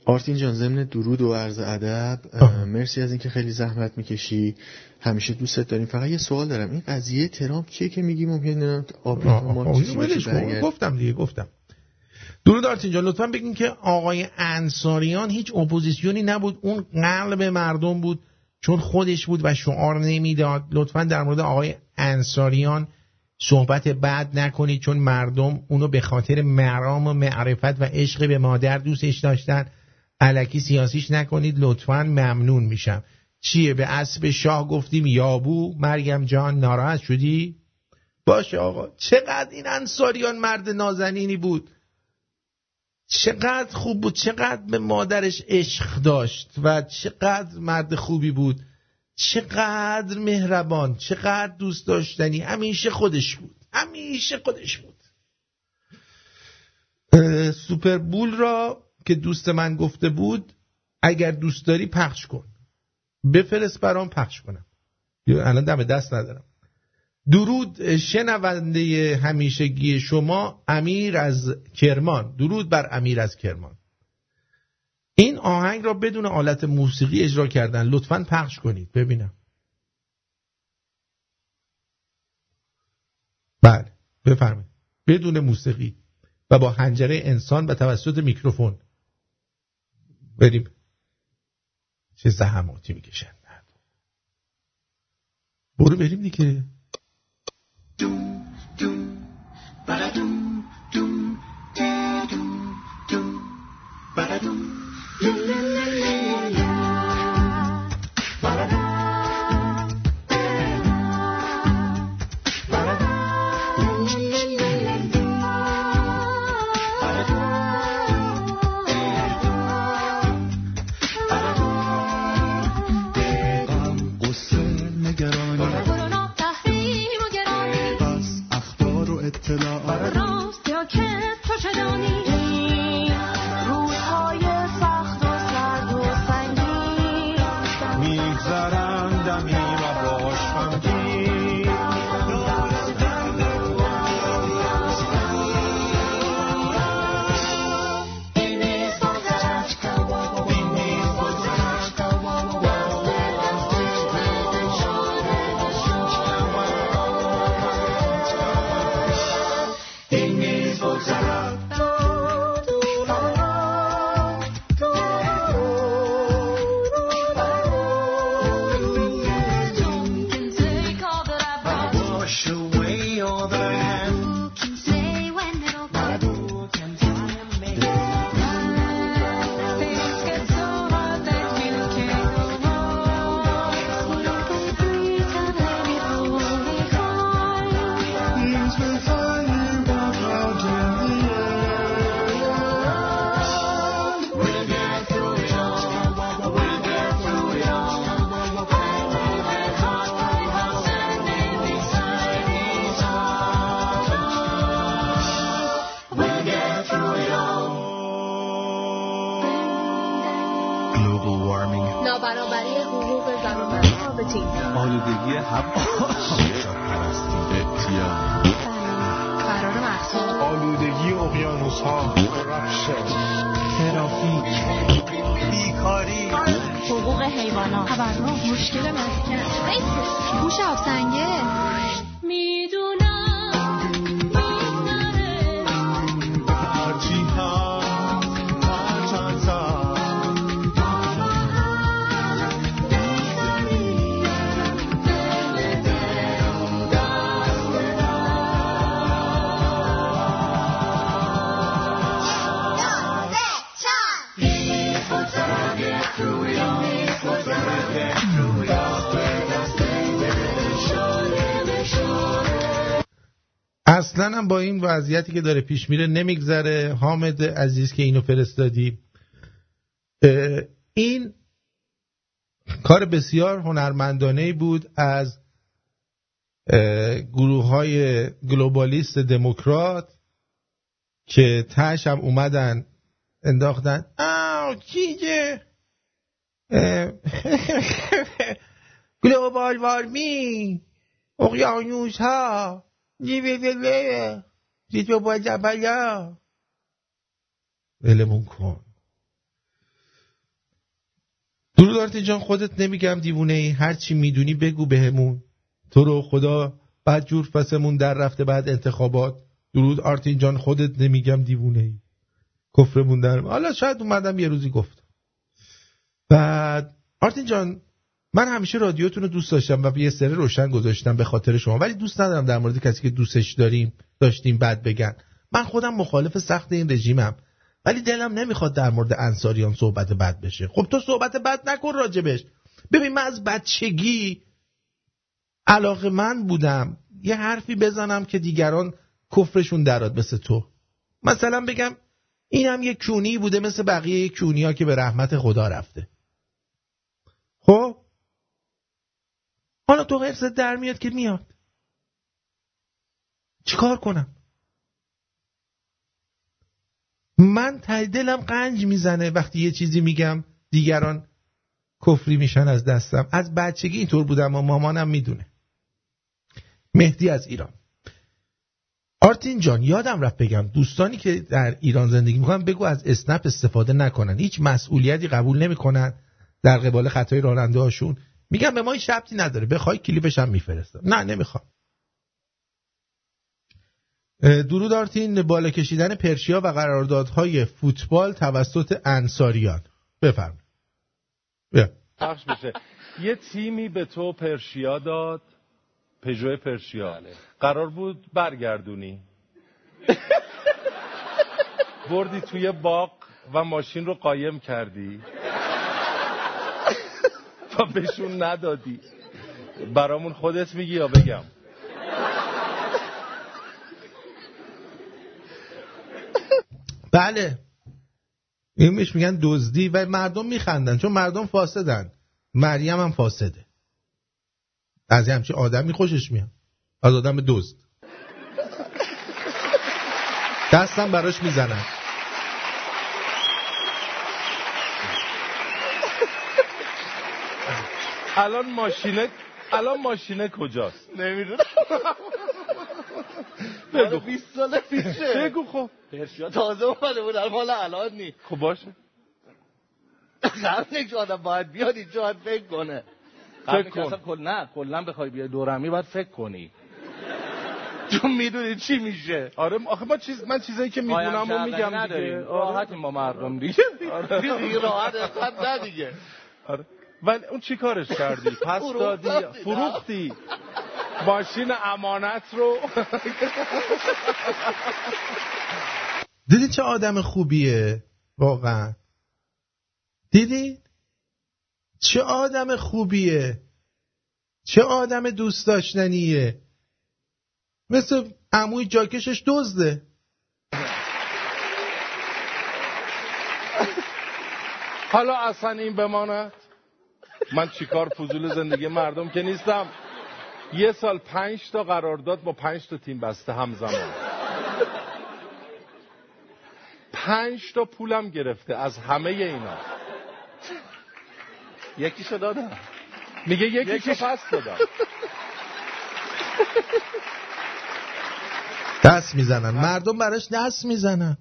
آرتین جان ضمن درود و عرض ادب، مرسی از اینکه خیلی زحمت میکشی، همیشه دوستت داریم. فقط یه سوال دارم، این قضیه ترامپ چیه که میگی ممکنه آبروی گفتم. درود آرتین جان، لطفا بگین که آقای انصاریان هیچ اپوزیسیونی نبود، اون قلب مردم بود چون خودش بود و شعار نمیداد. لطفا در مورد آقای انصاریان صحبت بد نکنید چون مردم اونو به خاطر مرام و معرفت و عشق به مادر دوستش داشتن. الکی سیاسیش نکنید لطفاً، ممنون میشم. چیه به اسب شاه گفتیم یابو؟ مریم جان ناراحت شدی؟ باشه آقا. چقدر این انصاریان مرد نازنینی بود، چقدر خوب بود، چقدر به مادرش عشق داشت و چقدر مرد خوبی بود، چقدر مهربان، چقدر دوست داشتنی، همیشه خودش بود، همیشه خودش بود. سوپر بول را که دوست من گفته بود اگر دوست داری پخش کن، بفرست برام پخش کنم، الان دم دست ندارم. درود شنونده همیشگی شما امیر از کرمان. درود بر امیر از کرمان. این آهنگ را بدون آلت موسیقی اجرا کردن، لطفاً پخش کنید ببینم. بله بفرمایید، بدون موسیقی و با حنجره انسان و توسط میکروفون. بریم. چه زحماتی میکشن. برو بریم دیگه. دوم دوم بارادوم دوم دوم دوم بارادوم پرستی آلودگی فرار مخصوص آلودگی اقیانوس ها ترافیک بیکاری حقوق حیوانات تورم مشکل مسکن گوش آبسنگه اصلا هم با این وضعیتی که داره پیش میره نمیگذره. حامد عزیز که اینو فرستادی، این کار بسیار هنرمندانه‌ای بود از گروه‌های گلوبالیست دموکرات که تهش هم اومدن انداختن چیه گلوبال وارمینگ اقیانوس ها بلمون کن. درود آرتین جان، خودت نمیگم دیوونه ای، هر چی میدونی بگو بهمون. تو رو خدا بعد جور پسمون در رفته بعد انتخابات. درود آرتین جان، خودت نمیگم دیوونه ای، کفرمون درم. حالا شاید اومدم یه روزی گفتم. بعد آرتین جان، من همیشه رادیوتون رو دوست داشتم و یه سری روشن گذاشتم به خاطر شما، ولی دوست ندارم در مورد کسی که دوستش داشتیم بد بگن. من خودم مخالف سخت این رژیمم، ولی دلم نمیخواد در مورد انصاریان صحبت بد بشه. خب تو صحبت بد نکن راجبش. ببین، من از بچگی علاقه من بودم یه حرفی بزنم که دیگران کفرشون دراد، مثل تو. مثلا بگم اینم یه کونی بوده مثل بقیه کونی‌ها که به رحمت خدا رفته. خب حالا تو قرص در میاد که میاد، چیکار کنم؟ من ته دلم قنج میزنه وقتی یه چیزی میگم دیگران کفری میشن از دستم. از بچگی اینطور بودم و مامانم میدونه. مهدی از ایران. آرتین جان، یادم رفت بگم دوستانی که در ایران زندگی میکنن بگو از اسنپ استفاده نکنن، هیچ مسئولیتی قبول نمیکنن در قبال خطای راننده هاشون. میگم به ما هیچ ربطی نداره، بخوای کلیپش هم میفرستم. نه نمیخوام. درود آرتین، بالا کشیدن پرشیا و قراردادهای فوتبال توسط انصاریان. بفرمایید. پخش میشه. یه تیمی به تو پرشیا داد، پژو پرشیا. قرار بود برگردونی. بردی توی باغ و ماشین رو قایم کردی. و بهشون ندادی. برامون خودت میگی یا بگم؟ بله، این میش میگن دزدی و مردم میخندن چون مردم فاسدن. مریم هم فاسده، از یه همچین آدمی خوشش میاد، از آدم دزد. دستم براش میزنن. الان ماشینه کجاست؟ نمیدونم. بگو 20 سال پیشه. بگو خب. پرشیا تازه اومده بود، حالا الان نی. خب باشه. قبل اینکه آدم باید بیاد اینجا باید فکر کنه. کلا بخوای بیای دورمی باید فکر کنی. چون میدونی چی میشه. آره آخه من چیزایی که میدونم و میگم دیگه. راحتیم ما مردم دیگه. آره راحت حد ندیگه. آره ولی اون چی کارش کردی؟ پس دادی، فروختی ماشین امانت رو. دیدی چه آدم خوبیه واقعا؟ دیدی چه آدم خوبیه، چه آدم دوست داشتنیه. مثل عموی جاکشش دزده. حالا اصلا این بماند، من چیکار فضول زندگی مردم که نیستم. یه سال 5 تا قرارداد با 5 تا تیم بسته همزمان، 5 تا پولم گرفته از همه اینا. یکیشو دادم. میگه یکی پس دادم. دست میزنن مردم براش دست میزنن.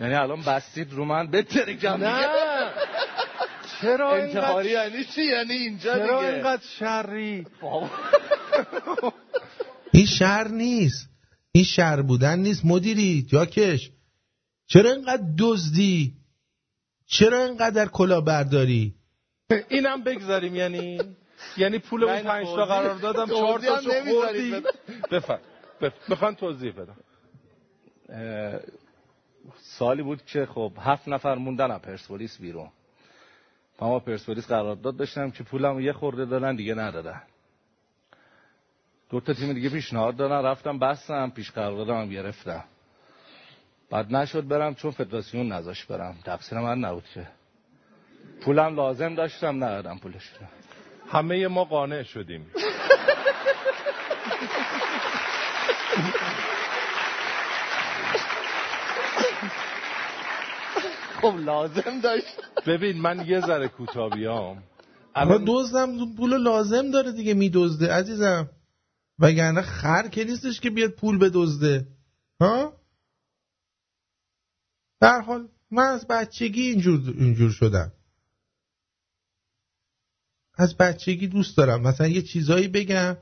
یعنی الان بستید رو من بترکم. نه چرا انتحاری یعنی چی؟ یعنی اینجا دیگه چرا اینقدر شری؟ این شر نیست، این شر بودن نیست مدیری جاکش. چرا اینقدر دزدی؟ چرا اینقدر کلا برداری؟ اینم بگذاریم یعنی یعنی پول اون 5 تا قرار دادم 4 تاشو خوردی. بفهم میخوام توضیح بدم. سالی بود که خب 7 نفر موندن از پرسپولیس بیرون. ما پرسپولیس قرارداد داشتم که پولمو یه خورده دادن دیگه ندادن. دو تا تیم دیگه پیشنهاد دادن، رفتم بستم، پیش قراردادم گرفتم. بعد نشد برم چون فدراسیون نذاشت برم. تقصیر من نبود که. پولم لازم داشتم ندادم پولش. همه ما قانع شدیم. خب لازم داشت. ببین من یه ذره کوتاهیام. اما دزدم پول لازم داره دیگه میدزده عزیزم. وگرنه خر که نیستش که بیاد پول بدزده. ها؟ در حال من از بچگی اینجور شدم. از بچگی دوست دارم مثلا یه چیزایی بگم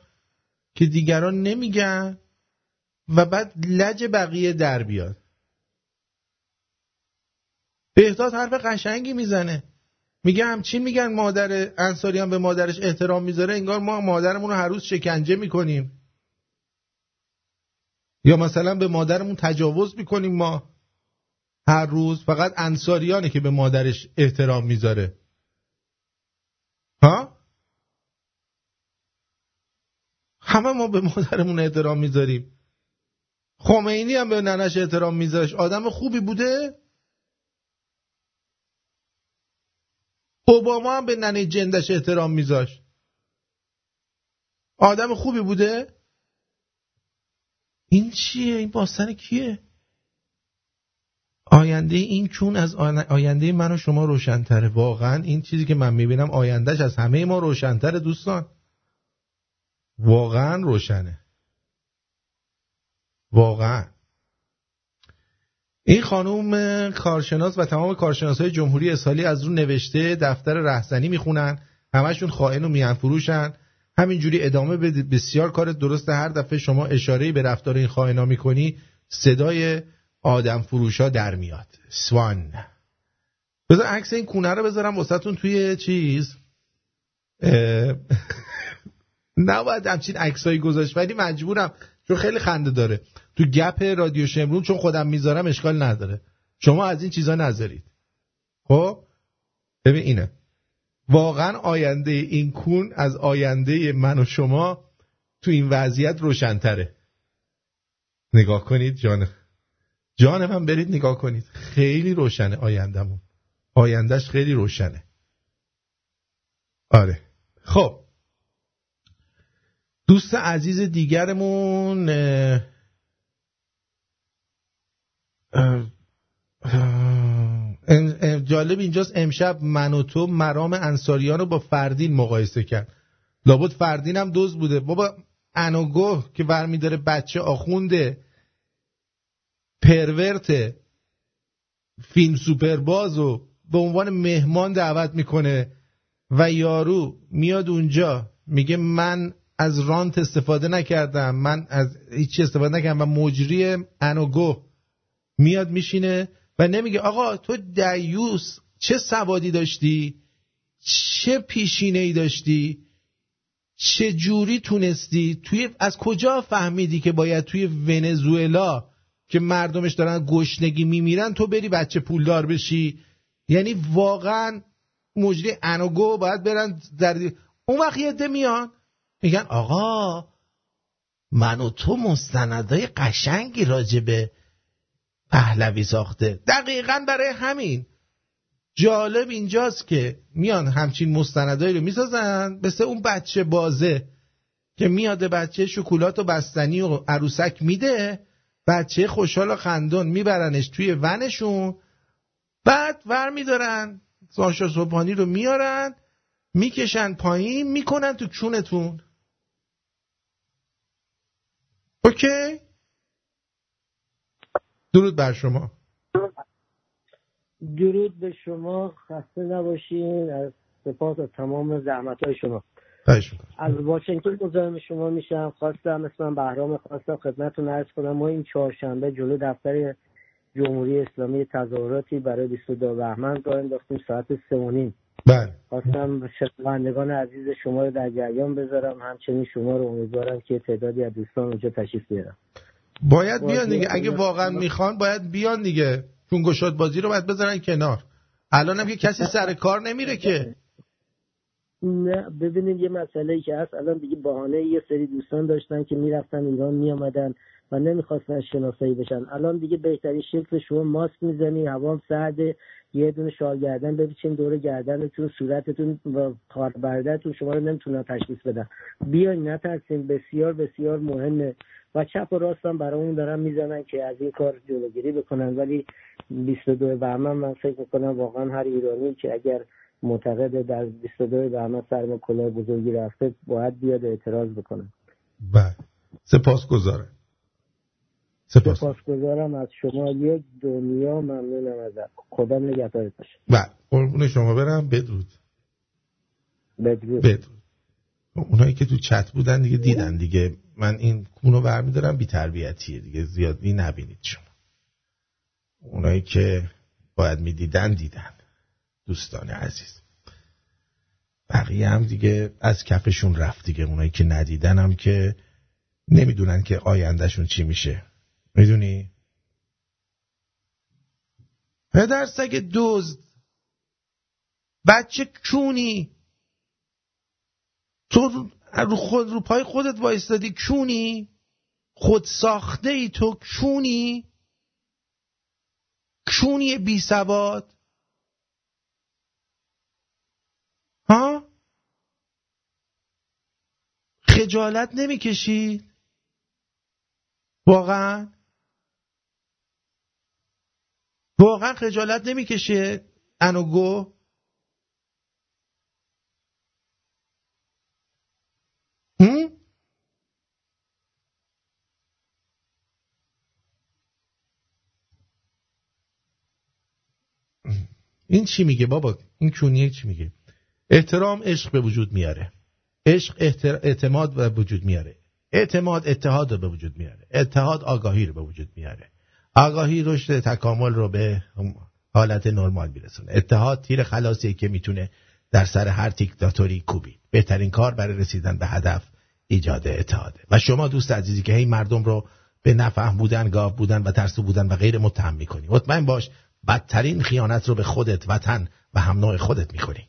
که دیگران نمیگن و بعد لج بقیه در بیاد. بهداد حرف قشنگی میزنه، میگه همچین میگن مادر انصاریان به مادرش احترام میذاره، انگار ما مادرمون رو هر روز شکنجه میکنیم یا مثلا به مادرمون تجاوز میکنیم. ما هر روز فقط انصاریانه که به مادرش احترام میذاره. ها؟ همه ما به مادرمون احترام میذاریم. خمینی هم به ننش احترام میذارش. آدم خوبی بوده؟ اوباما هم به ننه جندش احترام میذاشت. آدم خوبی بوده؟ این چیه؟ این باستان کیه؟ آینده این چون از آینده من و شما روشن‌تره. واقعا این چیزی که من میبینم آیندهش از همه ما روشن‌تره دوستان. واقعا روشنه. واقعا این خانم کارشناس و تمام کارشناسای جمهوری اسرائیل از رو نوشته دفتر رهزنی میخونن، همشون خائن و میانفروشن. همینجوری ادامه بده، بسیار کار درسته. هر دفعه شما اشاره‌ای به رفتار این خائنا میکنی صدای آدم فروشا در میاد. سوان بذار عکس این کونه رو بذارم واسهتون توی چیز. نباید همچین عکسایی گذاشت ولی مجبورم چون خیلی خنده داره. تو گپ رادیو شمرون چون خودم میذارم اشکال نداره، شما از این چیزا نذارید. خب ببین اینه واقعا آینده این کون از آینده من و شما تو این وضعیت روشن‌تره. نگاه کنید جان من برید نگاه کنید. خیلی روشنه آیندهمون. آیندهش خیلی روشنه. آره خب دوست عزیز دیگرمون جالب اینجاست امشب من و تو مرام انصاریان رو با فردین مقایسه کرد. لابد فردین هم دوز بوده. بابا انوگوه که برمی داره بچه آخونده پرورت فیلم سوپرباز رو به عنوان مهمان دعوت میکنه و یارو میاد اونجا میگه من از رانت استفاده نکردم، من از هیچی استفاده نکردم و مجری انوگو میاد میشینه و نمیگه آقا تو دیوس چه سوادی داشتی، چه پیشینه‌ای داشتی، چه جوری تونستی، از کجا فهمیدی که باید توی ونزوئلا که مردمش دارن گشنگی میمیرن تو بری بچه پولدار بشی. یعنی واقعا مجری انوگو باید برن در اون وقت یه عده میان میگن آقا من و تو مستندای قشنگی راجبه پهلوی ساخته. دقیقا برای همین جالب اینجاست که میان همچین مستندایی رو میسازن مثل اون بچه بازه که میاده بچه شکلات و بستنی و عروسک میده، بچه خوشحال و خندون میبرنش توی ونشون، بعد ور میدارن زارشا صبحانی رو میارن میکشن پایین میکنن تو چونتون. اوکی؟ درود بر شما. درود به شما، خسته نباشین، از سپاس از تمام زحمت‌های شما. از واشنگتن مزاحم شما میشم. خواستم اسمم بهرام، خواستم خدمتتون عرض کنم ما این چهارشنبه جلو دفتر جمهوری اسلامی تظاهراتی برای 22 بهمن راه انداختیم ساعت 3:30. بله. خواستم شنوندگان عزیز شما رو در جریان بذارم، همچنین شما رو امیدوارم که تعدادی از دوستان اونجا تشریف بیارن. باید بیان دیگه، اگه واقعا میخوان باید بیان دیگه، چون گشاد بازی رو باید بذارن کنار. الانم که کسی سر کار نمیره که. نه ببینید یه مسئله‌ای که هست، الان دیگه بهانه یه سری دوستان داشتن که میرفتن ایران میامدن و نمیخواستن شناسایی بشن. الان دیگه بهترین شکل شما ماسک میزنی، هوا سرده، یه دونه شال گردن بپیچین دور گردنتون، صورتتون و کاربردتون شما رو نمیتونن تشخیص بدن. بیاین نترسین، بسیار بسیار مهمه. و چپ و راست هم برامون دارن میزنن که از این کار جلوگیری بکنن، ولی 22 بهمن من فکر میکنم واقعا هر ایرانی که اگر معتقد در 22 بهمن سرم کلاه بزرگی رفته باید بیاد اعتراض بکنه. بله. سپاسگزارم از شما یک دنیا، ممنونم ازت. خدا نگهدارت باشه. بله. قربون شما برم. بدرود. اونایی که تو چت بودن دیگه دیدن دیگه، من این کونو برمیدارم بی تربیتیه دیگه، زیادی نبینید شما. اونایی که باید میدیدن دیدن دوستان عزیز، بقیه هم دیگه از کفشون رفت دیگه. اونایی که ندیدن هم که نمیدونن که آیندهشون چی میشه، میدونی؟ پدر سگ دزد، بچه کونی، تو رو پای خودت وایستادی، کونی، خود ساخته ای تو، کونی بی سواد. ها؟ خجالت نمیکشی؟ واقعا خجالت نمیکشه انوگو؟ این چی میگه بابا؟ این کونیه چی میگه؟ احترام عشق به وجود میاره، عشق اعتماد به وجود میاره، اعتماد اتحاد رو به وجود میاره، اتحاد آگاهی رو به وجود میاره، آگاهی رشد تکامل رو به حالت نرمال میرسونه، اتحاد تیر خلاصیه که میتونه در سر هر دیکتاتوری کوبید. بهترین کار برای رسیدن به هدف ایجاد اتحاده. و شما دوست عزیزی که هی مردم رو به نفهم بودن، گاو بودن و ترسو بودن و غیر متهم میکنی، مطمئن باش بدترین خیانت رو به خودت، وطن و هم نوع خودت میکنی.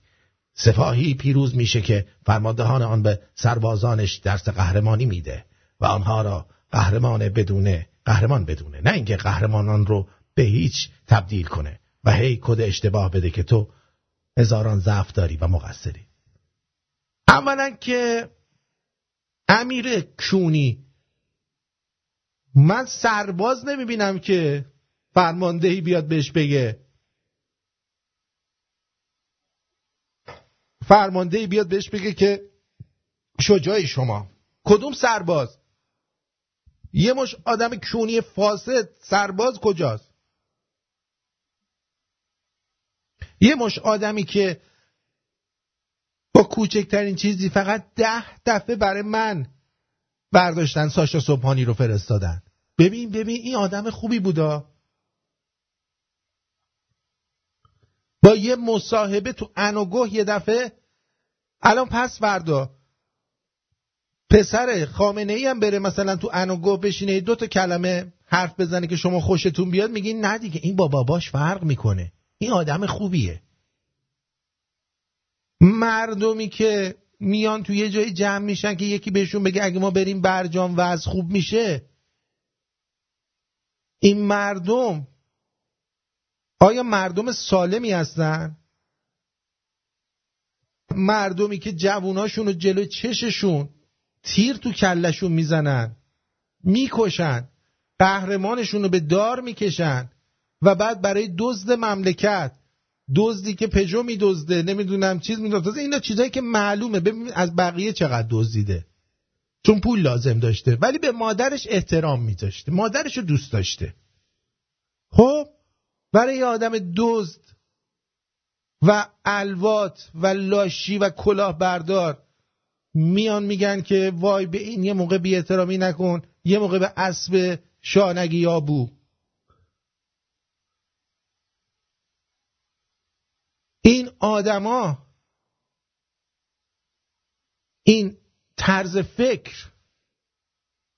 سپاهی پیروز میشه که فرماندهان آن به سربازانش درس قهرمانی میده و آنها را قهرمان بدونه، نه اینکه قهرمانان رو به هیچ تبدیل کنه و هی کد اشتباه بده که تو هزاران ضعف داری و مقصری. اولا که امیر کونی، من سرباز نمیبینم که فرماندهی بیاد بهش بگه، که شجاعی شما. کدوم سرباز؟ یه مش آدم کونی فاسد سرباز کجاست؟ یه مش آدمی که با کوچکترین چیزی فقط 10 دفعه برای من برداشتن ساشا صبحانی رو فرستادن. ببین این آدم خوبی بودا، با یه مصاحبه تو انوگوه یه دفعه الان پس فردا پسر خامنه‌ای هم بره مثلا تو انوگوه بشینه 2 تا کلمه حرف بزنه که شما خوشتون بیاد، میگین نه دیگه این با باباش فرق میکنه، این آدم خوبیه. مردمی که میان تو یه جای جمع میشن که یکی بهشون بگه اگه ما بریم برجام وضع خوب میشه، این مردم آیا مردم سالمی هستن؟ مردمی که جووناشون رو جلو چششون تیر تو کلشون میزنن، میکشن، قهرمانشون رو به دار میکشن و بعد برای دزد مملکت دزدی که پژو میدزده نمیدونم چیز میدزده، اینا چیزایی که معلومه ببین از بقیه چقدر دزدیده، چون پول لازم داشته ولی به مادرش احترام میذاشته، مادرشو دوست داشته. خب برای یه آدم دزد و الوات و لاشی و کلاهبردار میان میگن که وای به این یه موقع بی احترامی نکن، یه موقع به اسب شانگی یا بو. این آدما، این طرز فکر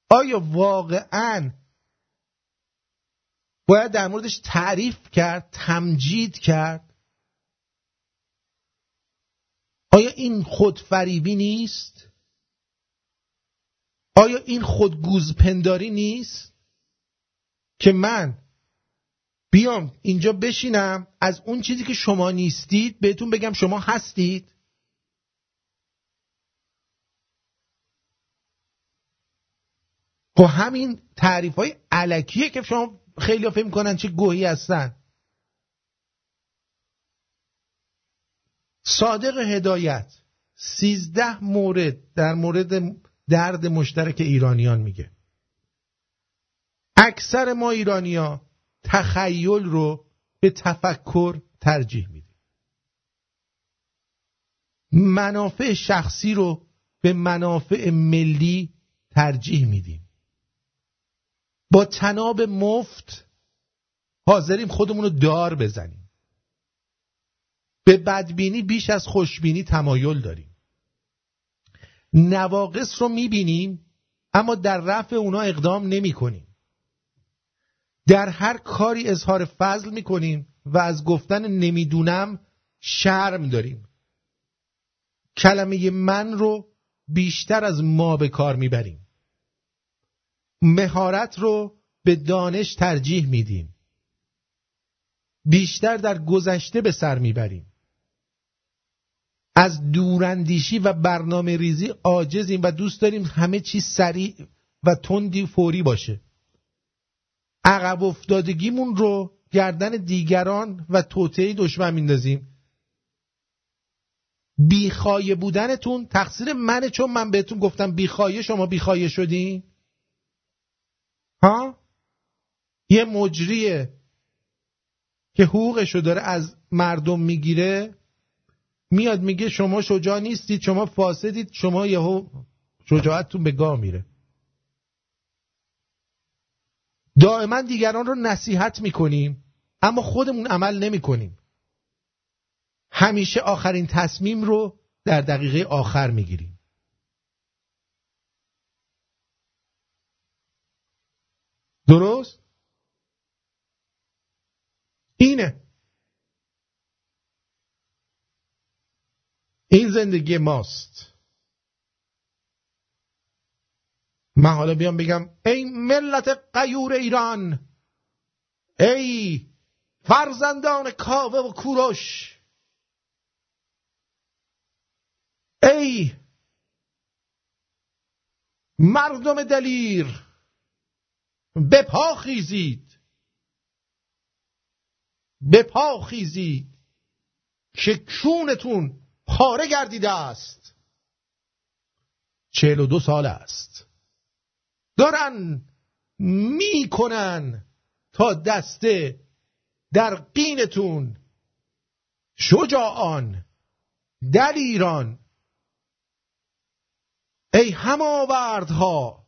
آیا واقعاً باید در موردش تعریف کرد، تمجید کرد؟ آیا این خودفریبی نیست؟ آیا این خودگوزپنداری نیست که من بیام اینجا بشینم از اون چیزی که شما نیستید بهتون بگم شما هستید؟ خب همین تعریف های الکیه که شما خیلی ها فکر میکنن چه گوهی هستن. صادق هدایت 13 مورد در مورد درد مشترک ایرانیان میگه. اکثر ما ایرانی‌ها تخیل رو به تفکر ترجیح میدیم. منافع شخصی رو به منافع ملی ترجیح میدیم. با طناب مفت حاضریم خودمون رو دار بزنیم. به بدبینی بیش از خوشبینی تمایل داریم. نواقص رو میبینیم اما در رفع اونا اقدام نمی کنیم. در هر کاری اظهار فضل میکنیم و از گفتن نمیدونم شرم داریم. کلمه من رو بیشتر از ما به کار میبریم. مهارت رو به دانش ترجیح میدیم. بیشتر در گذشته به سر میبریم. از دوراندیشی و برنامه ریزی عاجزیم و دوست داریم همه چیز سریع و تندی فوری باشه. عقب افتادگیمون رو گردن دیگران و توطئه دشمن میندازیم. بیخایه بودنتون تقصیر منه چون من بهتون گفتم بیخایه شما بیخایه شدین؟ ها؟ یه مجریه که حقوقشو داره از مردم میگیره میاد میگه شما شجاع نیستید، شما فاسدید، شما یهو شجاعتتون به گاه میره. دائما دیگران رو نصیحت میکنیم اما خودمون عمل نمیکنیم. همیشه آخرین تصمیم رو در دقیقه آخر میگیریم. درست؟ اینه، این زندگی ماست. من حالا بیام بگم ای ملت غیور ایران، ای فرزندان کاوه و کوروش، ای مردم دلیر بپاخیزید، بپاخیزید که کونتون پاره گردیده است. 42 سال است دارن میکنن تا دسته در قینتون. شجاعان در ایران، ای هماوردها،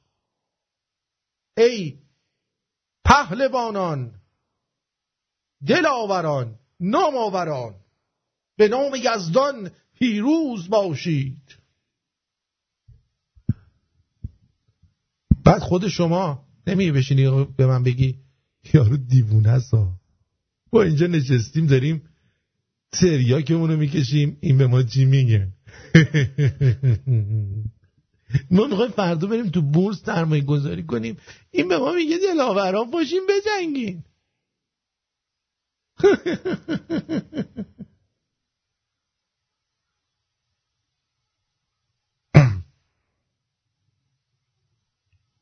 ای پهلوانان، دلاوران، ناماوران، به نام یزدان پیروز باشید. بعد خود شما نمی بشینی به من بگی یارو دیوونه است، ما اینجا نشستیم داریم تریاکمونو میکشیم این به ما چی میگه؟ ما میخوایم فردا بریم تو بورس سرمایه گذاری کنیم، این به ما میگه دلاوران باشین بجنگین.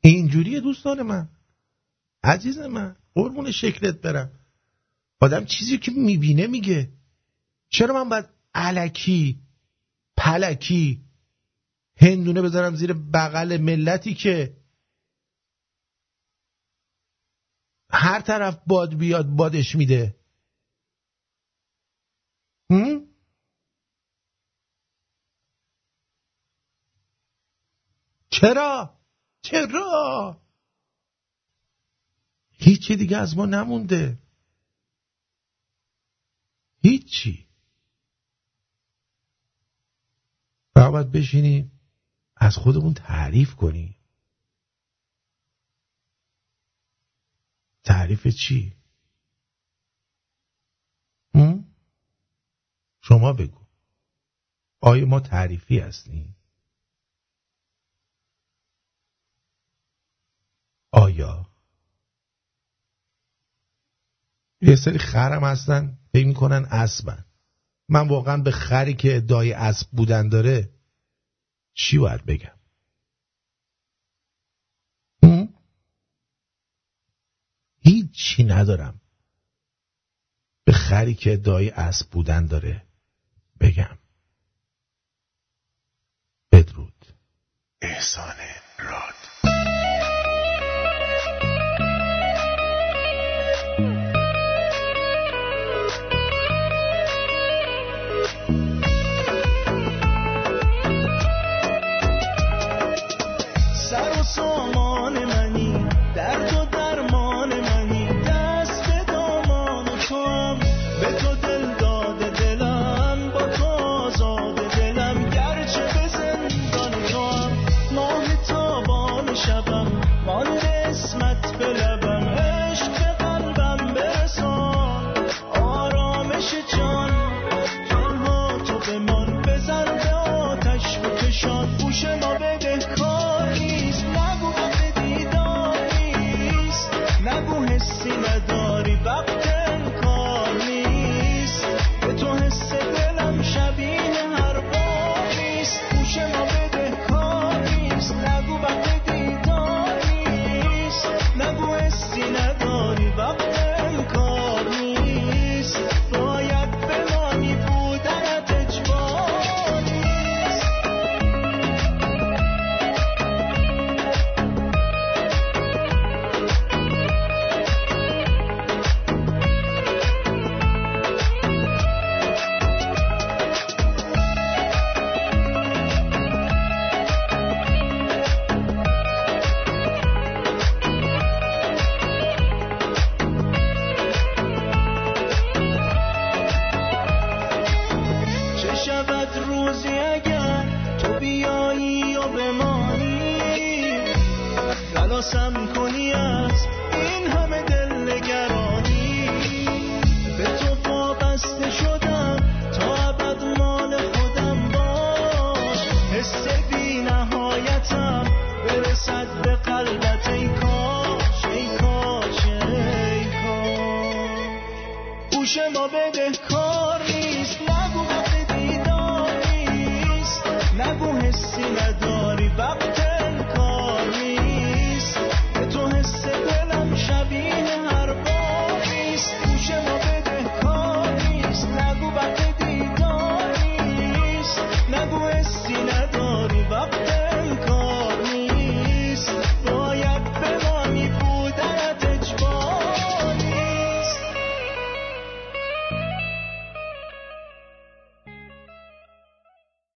اینجوریه دوستان من، عزیز من، قربون شکلت برم. آدم چیزی که میبینه میگه، چرا من باید الکی پلکی هندونه بذارم زیر بغل ملتی که هر طرف باد بیاد بادش میده؟ چرا هیچی دیگه از ما نمونده، هیچی. باید بشینیم از خودمون تعریف کنیم. تعریف چی؟ شما بگو، آیا ما تعریفی هستیم؟ آیا یه سری خرم هستن فکر میکنن اسبن؟ من واقعا به خری که ادعای اسب بودن داره چی باید بگم؟ هیچی ندارم به خری که ادعای اسب بودن داره بگم. بدرود. احسان راد. بمانی خلاصم کنی از